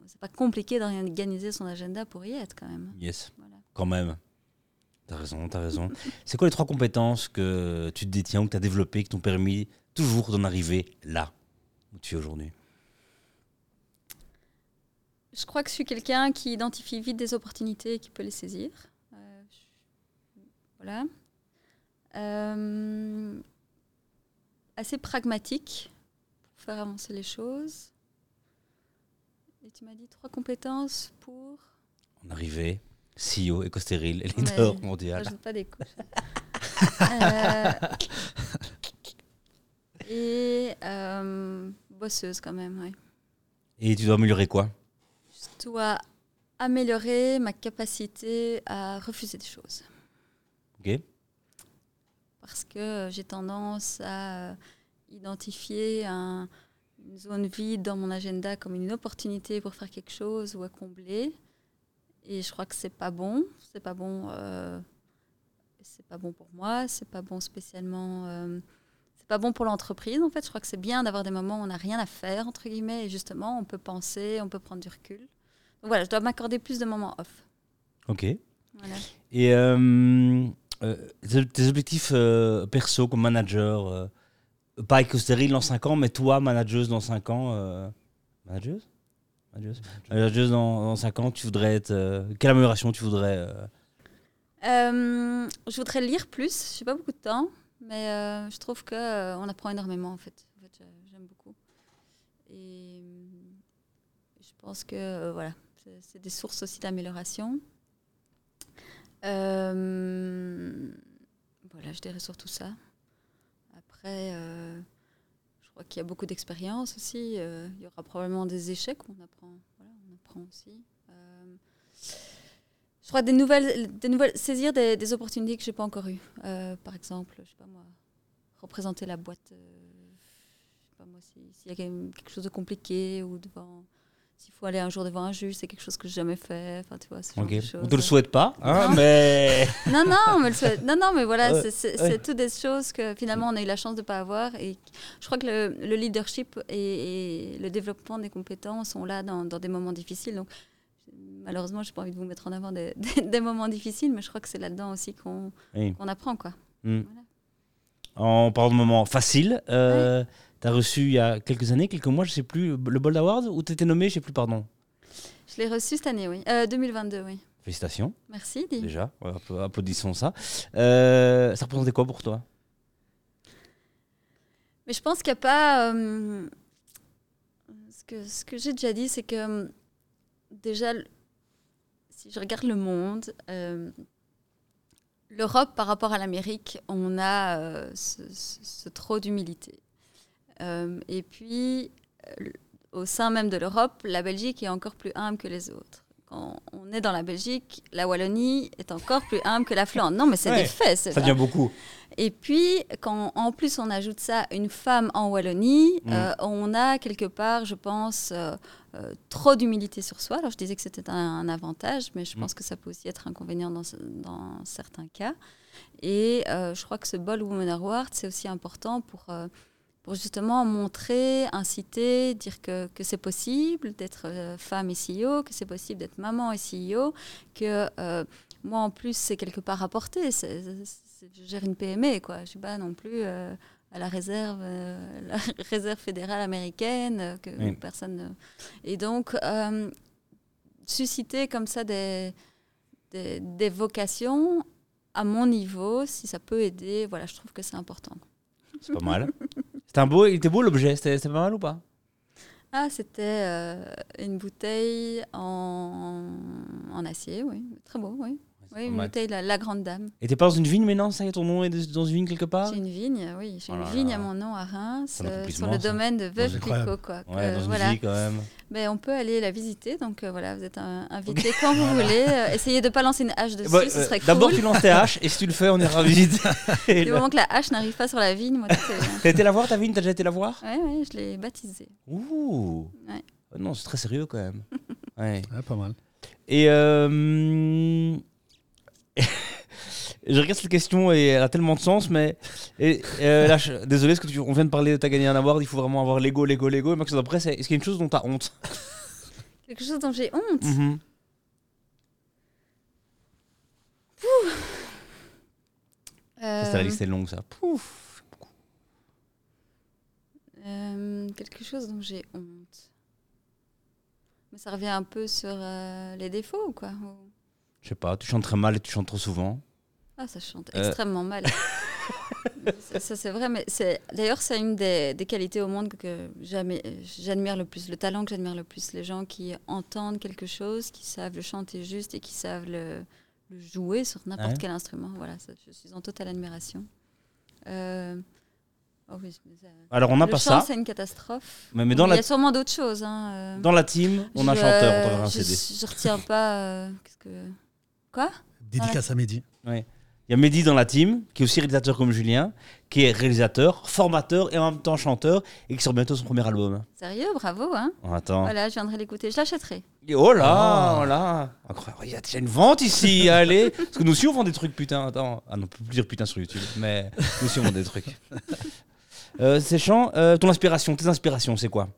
c'est pas compliqué d'organiser son agenda pour y être, quand même. Yes. Voilà. Quand même. T'as raison. C'est quoi les 3 compétences que tu détiens ou que t'as développées qui t'ont permis toujours d'en arriver là où tu es aujourd'hui? Je crois que je suis quelqu'un qui identifie vite des opportunités et qui peut les saisir. Voilà. Assez pragmatique pour faire avancer les choses. Et tu m'as dit 3 compétences pour... En arrivée, CEO, Ecosteryl, et leader mondial. Je ne pas des couches. Bosseuse quand même, oui. Et tu dois améliorer quoi ? Je dois améliorer ma capacité à refuser des choses. Ok. Parce que j'ai tendance à identifier une zone vide dans mon agenda comme une opportunité pour faire quelque chose ou à combler. Et je crois que c'est pas bon. C'est pas bon pour moi. C'est pas bon spécialement. C'est pas bon pour l'entreprise, en fait. Je crois que c'est bien d'avoir des moments où on n'a rien à faire, entre guillemets, et justement, on peut penser, on peut prendre du recul. Donc voilà, je dois m'accorder plus de moments off. Ok. Voilà. Et tes objectifs perso comme manager, pas Ecosteryl dans 5 ans, mais toi, manageuse dans 5 ans, manageuse dans 5 ans, tu voudrais être... quelle amélioration tu voudrais Je voudrais lire plus, je n'ai pas beaucoup de temps. Mais je trouve qu'on apprend énormément, en fait. J'aime beaucoup. Et je pense que, voilà, c'est des sources aussi d'amélioration. Voilà, je dirais surtout ça. Après, je crois qu'il y a beaucoup d'expérience aussi. Il y aura probablement des échecs où on apprend. Voilà, on apprend aussi. Je crois des nouvelles saisir des opportunités que je n'ai pas encore eues. Par exemple, je sais pas moi, représenter la boîte, je sais pas moi, s'il y a quelque chose de compliqué ou devant, s'il faut aller un jour devant un juge, c'est quelque chose que je n'ai jamais fait. Enfin, tu vois, ce genre de choses. On ne te le souhaite pas, hein, non. Mais... non, mais voilà, c'est toutes des choses que finalement on a eu la chance de ne pas avoir. Et je crois que le leadership et le développement des compétences sont là dans des moments difficiles. Donc, malheureusement, je n'ai pas envie de vous mettre en avant des moments difficiles, mais je crois que c'est là-dedans aussi qu'on apprend, quoi. Voilà. En parlant de moments faciles, tu as reçu il y a quelques années, quelques mois, je ne sais plus, le Bold Award, ou tu étais nommé, je ne sais plus, pardon. Je l'ai reçu cette année, oui. 2022, oui. Félicitations. Merci, Di. Déjà, applaudissons ça. Ça représentait quoi pour toi ? Mais je pense qu'il n'y a pas... ce que j'ai déjà dit, c'est que... Déjà, si je regarde le monde, l'Europe par rapport à l'Amérique, on a ce trop d'humilité. Et puis, au sein même de l'Europe, la Belgique est encore plus humble que les autres. Quand on est dans la Belgique, la Wallonie est encore plus humble que la Flandre. Non, mais c'est des faits. Ça devient beaucoup. Et puis, quand en plus on ajoute ça, une femme en Wallonie, on a quelque part, je pense, trop d'humilité sur soi. Alors, je disais que c'était un avantage, mais je pense que ça peut aussi être inconvénient dans certains cas. Et je crois que ce Bold Woman Award, c'est aussi important pour justement montrer, inciter, dire que c'est possible d'être femme et CEO, que c'est possible d'être maman et CEO, que moi, en plus, c'est quelque part apporté. Je gère une PME, quoi. Je ne suis pas non plus à la réserve fédérale américaine, que personne ne... Et donc, susciter comme ça des vocations à mon niveau, si ça peut aider, voilà, je trouve que c'est important. C'est pas mal. Il était beau l'objet, c'était pas mal ou pas? Ah, c'était une bouteille en acier, oui. Très beau, oui. Oui, une bouteille, la grande dame. Et t'es pas dans une vigne maintenant, ça y est, ton nom est dans une vigne quelque part? J'ai une vigne, oui. J'ai une vigne à mon nom à Reims, sur le domaine de Veuve Clicquot, quoi. Ouais, dans une vie, quand même. Mais on peut aller la visiter, donc voilà, vous êtes invités quand vous voulez. Essayez de ne pas lancer une hache dessus, ce serait cool. D'abord, tu lances tes haches, et si tu le fais, on ira visiter. Du moment que la hache n'arrive pas sur la vigne, moi, c'est bien. T'as été la voir, ta vigne? T'as déjà été la voir? Oui, oui, je l'ai baptisée. Ouh ouais. Non, c'est très sérieux, quand même. Ouais, pas mal. Et je regarde cette question et elle a tellement de sens, mais là, désolé, parce qu'on vient de parler de t'as gagné un award, il faut vraiment avoir l'ego. Et moi, après, est-ce qu'il y a une chose dont t'as honte? Quelque chose dont j'ai honte? La liste est longue, ça. Quelque chose dont j'ai honte. Mais ça revient un peu sur les défauts, quoi. Je sais pas, tu chantes très mal et tu chantes trop souvent. Ah, ça chante extrêmement mal. ça, c'est vrai, mais d'ailleurs, c'est une des qualités au monde que j'admire le plus, le talent que j'admire le plus. Les gens qui entendent quelque chose, qui savent le chanter juste et qui savent le jouer sur n'importe quel instrument. Voilà, ça, je suis en totale admiration. Oh oui, alors on n'a pas ça. C'est une catastrophe. Mais il y a sûrement d'autres choses. Hein. Dans la team, on a un chanteur. On t'enverra un CD. Je retiens pas. Quoi? Dédicace à Mehdi. Ouais. Il y a Mehdi dans la team, qui est aussi réalisateur comme Julien, qui est réalisateur, formateur et en même temps chanteur, et qui sort bientôt son premier album. Sérieux, bravo. Hein. Oh, attends. Voilà, je viendrai l'écouter, je l'achèterai. Oh là, oh là. Incroyable, il y a déjà une vente ici, allez. Parce que nous aussi on vend des trucs, putain. Attends, ah, non, on peut plus dire putain sur YouTube, mais nous aussi on vend des trucs. Séchant, tes inspirations, c'est quoi?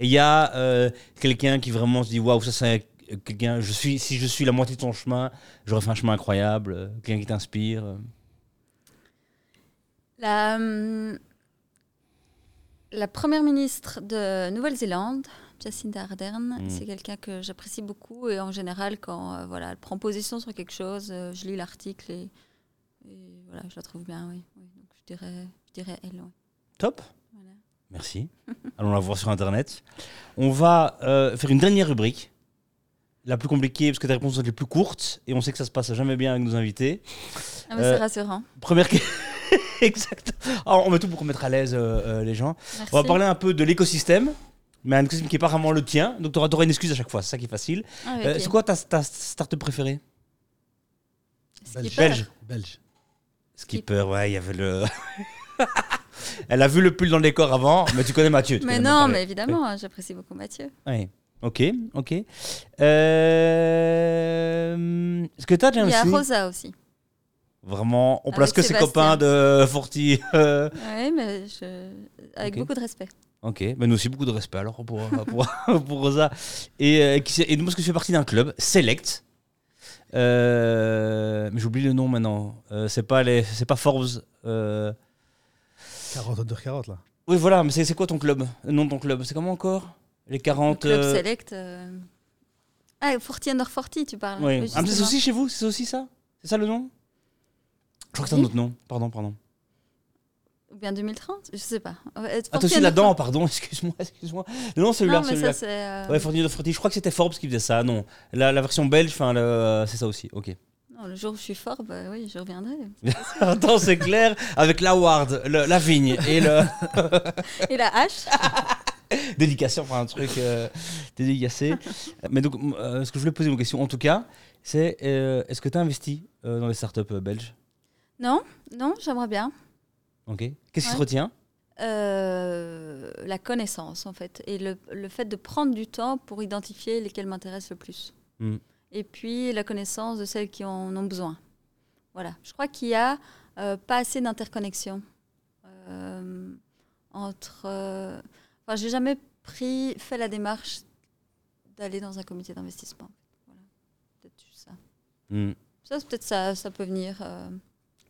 Et il y a quelqu'un qui vraiment se dit waouh, ça c'est quelqu'un, si je suis la moitié de ton chemin, j'aurais fait un chemin incroyable. Quelqu'un qui t'inspire. La première ministre de Nouvelle-Zélande, Jacinda Ardern, c'est quelqu'un que j'apprécie beaucoup, et en général, quand elle prend position sur quelque chose, je lis l'article et voilà, je la trouve bien, oui. Donc je dirais elle, oui. Top. Voilà. Merci. Allons la voir sur Internet. On va faire une dernière rubrique, la plus compliquée, parce que tes réponses sont les plus courtes, et on sait que ça se passe jamais bien avec nos invités. Ah, mais c'est rassurant. Première question. Exact. Alors, on met tout pour qu'on mette à l'aise les gens. Merci. On va parler un peu de l'écosystème, mais un écosystème qui est pas vraiment le tien, donc tu auras une excuse à chaque fois, c'est ça qui est facile. Ah, okay. C'est quoi ta start-up préférée? Belge. Skipper, ouais, il y avait le... Elle a vu le pull dans le décor avant, mais tu connais Mathieu. Mais non, mais évidemment, j'apprécie beaucoup Mathieu. Oui, ok. Est-ce que t'as déjà aussi... Il y a Rosa aussi. Vraiment, on place que ses copains de Forty. Oui, mais avec beaucoup de respect. Ok, mais nous aussi beaucoup de respect alors pour Rosa. Et nous, parce que je fais partie d'un club, Select. Mais j'oublie le nom maintenant. C'est pas Forbes. Carotte de carotte là. Oui, voilà, mais c'est quoi ton club? Le nom de ton club, c'est comment encore? Les 40. Le club Select. Ah, Forty under Forty, tu parles. Oui. Ah, mais c'est aussi chez vous? C'est aussi ça? C'est ça le nom? Je crois que c'est un autre nom. Pardon. Ou bien 2030, je sais pas. T'es aussi là-dedans, pardon, excuse-moi. Non, celui-là. Non, mais celui-là. Ça, c'est... Ouais, Forty de Forty. Je crois que c'était Forbes qui faisait ça, non. La version belge, enfin, c'est ça aussi, ok. Non, le jour où je suis Forbes, oui, je reviendrai. Attends, c'est clair, avec la ward, la vigne et le... et la hache. Dédication pour un truc dédicacé. Mais donc, ce que je voulais poser mon question, en tout cas, c'est est-ce que tu as investi dans les startups belges? Non, non, j'aimerais bien. Ok. Qu'est-ce qui se retient? La connaissance, en fait. Et le fait de prendre du temps pour identifier lesquelles m'intéressent le plus. Mm. Et puis, la connaissance de celles qui en ont besoin. Voilà. Je crois qu'il y a pas assez d'interconnexion entre... Enfin, j'ai jamais fait la démarche d'aller dans un comité d'investissement. Voilà. Peut-être juste ça. Mm. Ça, c'est peut-être ça, ça peut venir...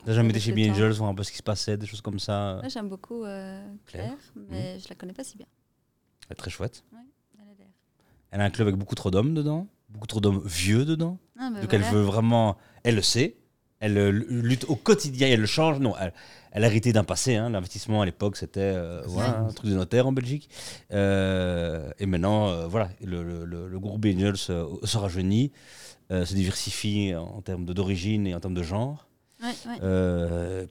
T'as jamais été chez B-Angels, voir un peu ce qui se passait, des choses comme ça? Moi, j'aime beaucoup Claire, mais je la connais pas si bien. Elle est très chouette. Ouais, elle a l'air. Elle a un club avec beaucoup trop d'hommes dedans, beaucoup trop d'hommes vieux dedans. Ah, bah donc voilà. Elle veut vraiment... Elle le sait, elle lutte au quotidien, elle le change. Non, elle a hérité d'un passé. Hein. L'investissement à l'époque, c'était un truc de notaire en Belgique. Et maintenant, voilà, le groupe B-Angels se rajeunit, se diversifie en termes d'origine et en termes de genre. Ouais. Je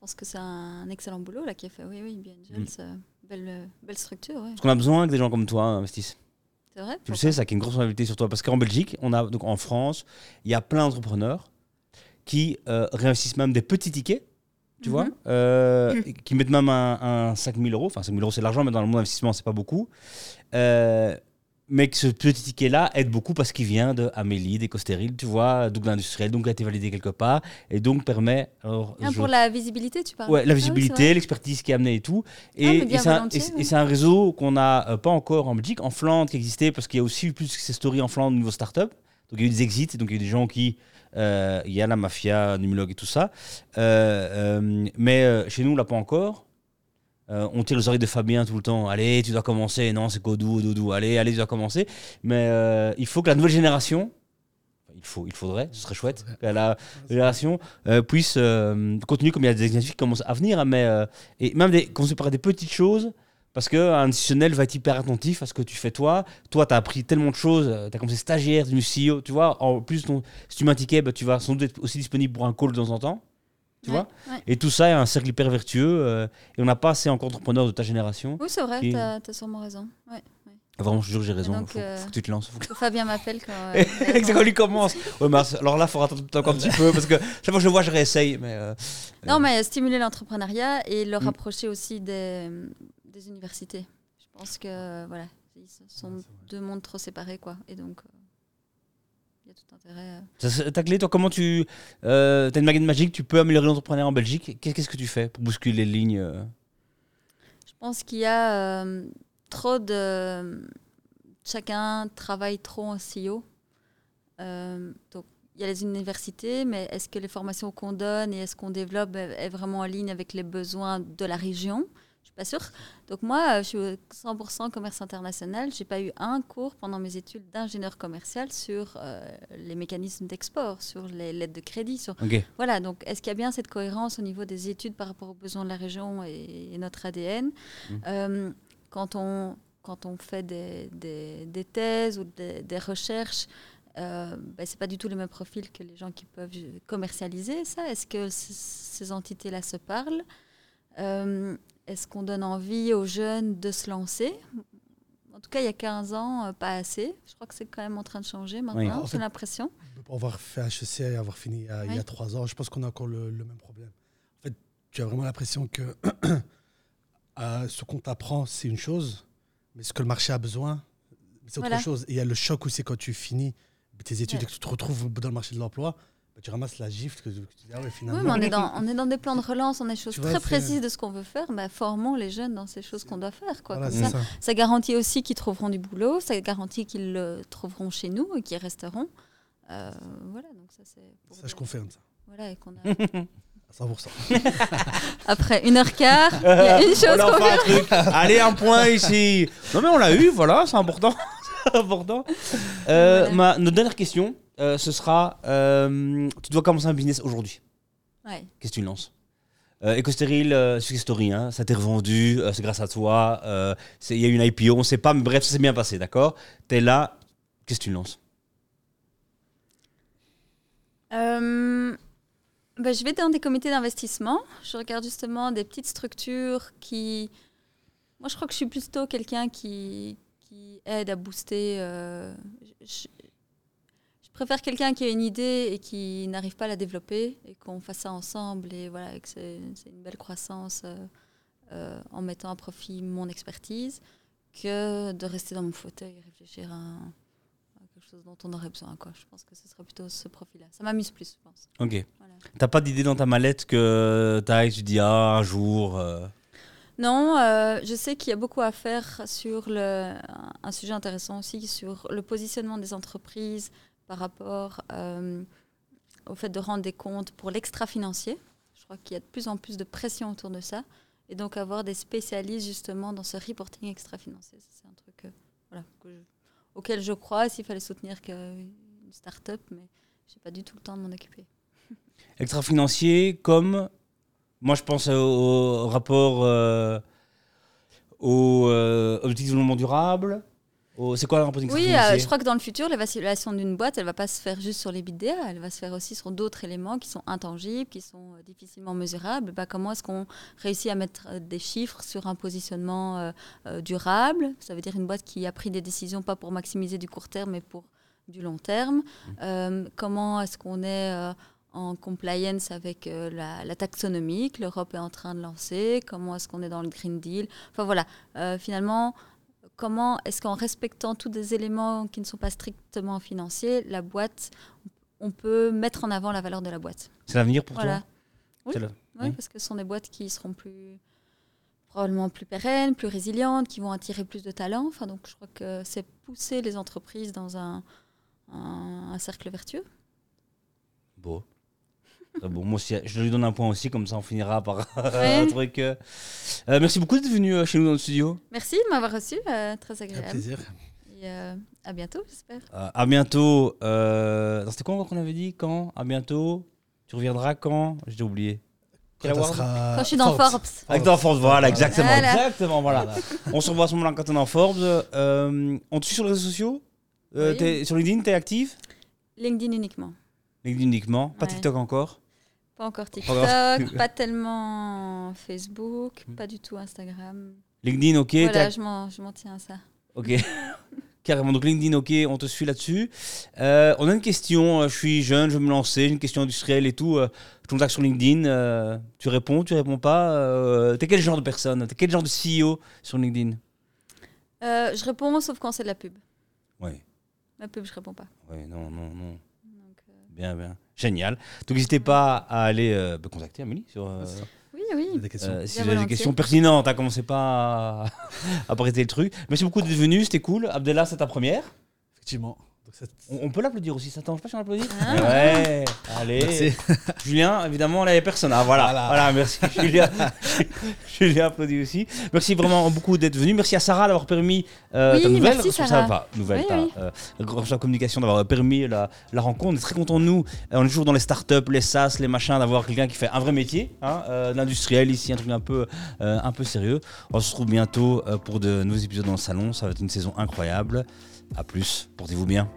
pense que c'est un excellent boulot là qui est fait. Oui, B-Angels, belle structure. Ouais. Parce qu'on a besoin que des gens comme toi investissent. C'est vrai. Tu le sais, ça qui est une grosse responsabilité sur toi, parce qu'en Belgique, on a donc en France, il y a plein d'entrepreneurs qui réinvestissent même des petits tickets, tu vois, qui mettent même un 5 000 €. Enfin, 5 000 €, c'est de l'argent, mais dans le monde d'investissement, c'est pas beaucoup. Mais que ce petit ticket-là aide beaucoup parce qu'il vient de Amélie, d'Ecosteryl, tu vois, double industriel, donc il a été validé quelque part, et donc permet... Alors, pour la visibilité, tu parles. Ouais, la visibilité, l'expertise qui est amenée et tout. Et c'est un réseau qu'on n'a pas encore en Belgique, en Flandre, qui existait, parce qu'il y a aussi eu plus de success stories en Flandre au niveau start-up. Donc il y a eu des exits, donc il y a eu des gens qui... il y a la mafia, numologue et tout ça. Mais chez nous, on l'a pas encore. On tire les oreilles de Fabien tout le temps. Allez, tu dois commencer. Non, c'est doudou. Allez, tu dois commencer. Mais il faut que la nouvelle génération, il faudrait, ce serait chouette, que la génération puisse continuer, comme il y a des initiatives qui commencent à venir, hein, et même commencer par des petites choses, parce qu'un institutionnel va être hyper attentif à ce que tu fais toi. Toi, tu as appris tellement de choses. Tu as commencé stagiaire, du CEO, tu vois. En plus, si tu mets un ticket, bah, tu vas sans doute être aussi disponible pour un call de temps en temps. Tu vois. Et tout ça est un cercle hyper vertueux et on n'a pas assez encore d'entrepreneurs de ta génération. Oui, c'est vrai, tu as sûrement raison. Ouais. Vraiment, je jure, j'ai raison. Il faut que tu te lances. Faut que Fabien m'appelle quand il commence. Ouais, mais alors là, il faut attendre encore un petit peu parce que chaque fois que je le vois, je réessaye. Mais, non, mais stimuler l'entrepreneuriat et le rapprocher aussi des universités. Je pense que voilà, ce sont deux mondes trop séparés, quoi. Et donc. Il y a tout intérêt. Ta clé, toi, comment tu as une baguette magique, tu peux améliorer l'entrepreneuriat en Belgique. Qu'est-ce que tu fais pour bousculer les lignes Je pense qu'il y a trop de... Chacun travaille trop en CEO. Donc, il y a les universités, mais est-ce que les formations qu'on donne et est-ce qu'on développe est vraiment en ligne avec les besoins de la région? Je ne suis pas sûre. Donc moi, je suis 100% commerce international. Je n'ai pas eu un cours pendant mes études d'ingénieur commercial sur les mécanismes d'export, sur les lettres de crédit. Voilà, donc est-ce qu'il y a bien cette cohérence au niveau des études par rapport aux besoins de la région et notre ADN? Quand on fait des thèses ou des recherches, ce n'est pas du tout les mêmes profils que les gens qui peuvent commercialiser ça. Est-ce que ces entités-là se parlent? Est-ce qu'on donne envie aux jeunes de se lancer? En tout cas, il y a 15 ans, pas assez. Je crois que c'est quand même en train de changer maintenant, j'ai l'impression. Pour avoir fait HEC et avoir fini il y a 3 ans, je pense qu'on a encore le même problème. En fait, tu as vraiment l'impression que ce qu'on t'apprend, c'est une chose, mais ce que le marché a besoin, c'est autre chose. Et il y a le choc aussi quand tu finis tes études et que tu te retrouves dans le marché de l'emploi. Tu ramasses la gifle que tu dis, finalement. Oui, mais on est dans des plans de relance, on a des choses très précises de ce qu'on veut faire. Bah, formons les jeunes dans ces choses qu'on doit faire. Quoi. Voilà, ça. Ça garantit aussi qu'ils trouveront du boulot, ça garantit qu'ils le trouveront chez nous et qu'ils resteront. Voilà, donc ça, c'est pour ça je confirme ça. Voilà, et qu'on a... À 100%. Après 1h15, il y a une chose qu'on fait. Allez, un point ici. Non, mais on l'a eu, voilà, c'est important. Notre dernière question... ce sera, tu dois commencer un business aujourd'hui. Qu'est-ce que tu lances? Ecosteryl, success story, hein, ça t'est revendu, c'est grâce à toi, il y a eu une IPO, on ne sait pas, mais bref, ça s'est bien passé, d'accord? T'es là, qu'est-ce que tu lances? Je vais dans des comités d'investissement, je regarde justement des petites structures qui Moi, je crois que je suis plutôt quelqu'un qui aide à booster. Je préfère quelqu'un qui a une idée et qui n'arrive pas à la développer et qu'on fasse ça ensemble. Et voilà, et que c'est une belle croissance en mettant à profit mon expertise que de rester dans mon fauteuil et réfléchir à quelque chose dont on aurait besoin, quoi. Je pense que ce serait plutôt ce profil-là. Ça m'amuse plus, je pense. Ok. Voilà. T'as pas d'idée dans ta mallette que t'as et tu dis ah, un jour Non, je sais qu'il y a beaucoup à faire sur un sujet intéressant aussi, sur le positionnement des entreprises par rapport au fait de rendre des comptes pour l'extra-financier. Je crois qu'il y a de plus en plus de pression autour de ça. Et donc avoir des spécialistes justement dans ce reporting extra-financier, c'est un truc auquel je crois, s'il fallait soutenir une start-up, mais je n'ai pas du tout le temps de m'en occuper. Extra-financier comme... Moi, je pense au rapport aux objectifs de développement durable. C'est quoi le rapport extra-financier ? Oui, je crois que dans le futur, l'évaluation d'une boîte, elle ne va pas se faire juste sur l'EBITDA, elle va se faire aussi sur d'autres éléments qui sont intangibles, qui sont difficilement mesurables. Bah, comment est-ce qu'on réussit à mettre des chiffres sur un positionnement durable ? Ça veut dire une boîte qui a pris des décisions, pas pour maximiser du court terme, mais pour du long terme. Comment est-ce qu'on est... en compliance avec la taxonomie que l'Europe est en train de lancer, comment est-ce qu'on est dans le Green Deal. Enfin voilà, finalement, comment est-ce qu'en respectant tous des éléments qui ne sont pas strictement financiers, la boîte, on peut mettre en avant la valeur de la boîte. C'est l'avenir pour toi ? Oui. Oui, parce que ce sont des boîtes qui seront probablement plus pérennes, plus résilientes, qui vont attirer plus de talents. Enfin, donc je crois que c'est pousser les entreprises dans un cercle vertueux. Beau. Bon, moi aussi, je lui donne un point aussi, comme ça on finira par un truc. Merci beaucoup d'être venu chez nous dans le studio. Merci de m'avoir reçu, très agréable. Un plaisir. Et à bientôt, j'espère. À bientôt. C'était quoi qu'on avait dit ? Quand ? À bientôt. Tu reviendras quand ? J'ai oublié. Quand je suis dans Forbes. Avec dans Forbes, voilà, exactement. Voilà. Exactement, voilà. On se revoit à ce moment-là quand on est dans Forbes. On te suit sur les réseaux sociaux ? Oui. Sur LinkedIn, t'es active ? LinkedIn uniquement. Pas TikTok encore ? Pas encore TikTok, pas tellement Facebook, pas du tout Instagram. LinkedIn, ok. Voilà, je m'en tiens à ça. Ok, carrément. Donc LinkedIn, ok, on te suit là-dessus. On a une question, je suis jeune, je vais me lancer, j'ai une question industrielle et tout. Je te contacte sur LinkedIn, tu réponds pas. T'es quel genre de personne ? T'es quel genre de CEO sur LinkedIn ? Je réponds sauf quand c'est de la pub. Oui. La pub, je réponds pas. Oui, non. Bien. Génial. Donc, n'hésitez pas à aller contacter Amélie sur... Oui. Si vous avez des questions pertinentes, commencez pas à prêter le truc. Merci beaucoup d'être venu, c'était cool. Abdellah, c'est ta première ? Effectivement. Donc, on peut l'applaudir aussi, ça t'arrange pas si on l'applaudit ? Ouais, allez. Merci. Julien, évidemment, là, il n'y a personne. Ah, voilà, merci Julien. Julien applaudit aussi. Merci vraiment beaucoup d'être venu. Merci à Sarah d'avoir permis ta nouvelle responsable communication, d'avoir permis la rencontre. On est très contents, nous. On est toujours dans les startups, les SaaS, les machins, d'avoir quelqu'un qui fait un vrai métier, l'industriel ici, un truc un peu sérieux. On se retrouve bientôt pour de nouveaux épisodes dans le salon. Ça va être une saison incroyable. À plus, portez-vous bien.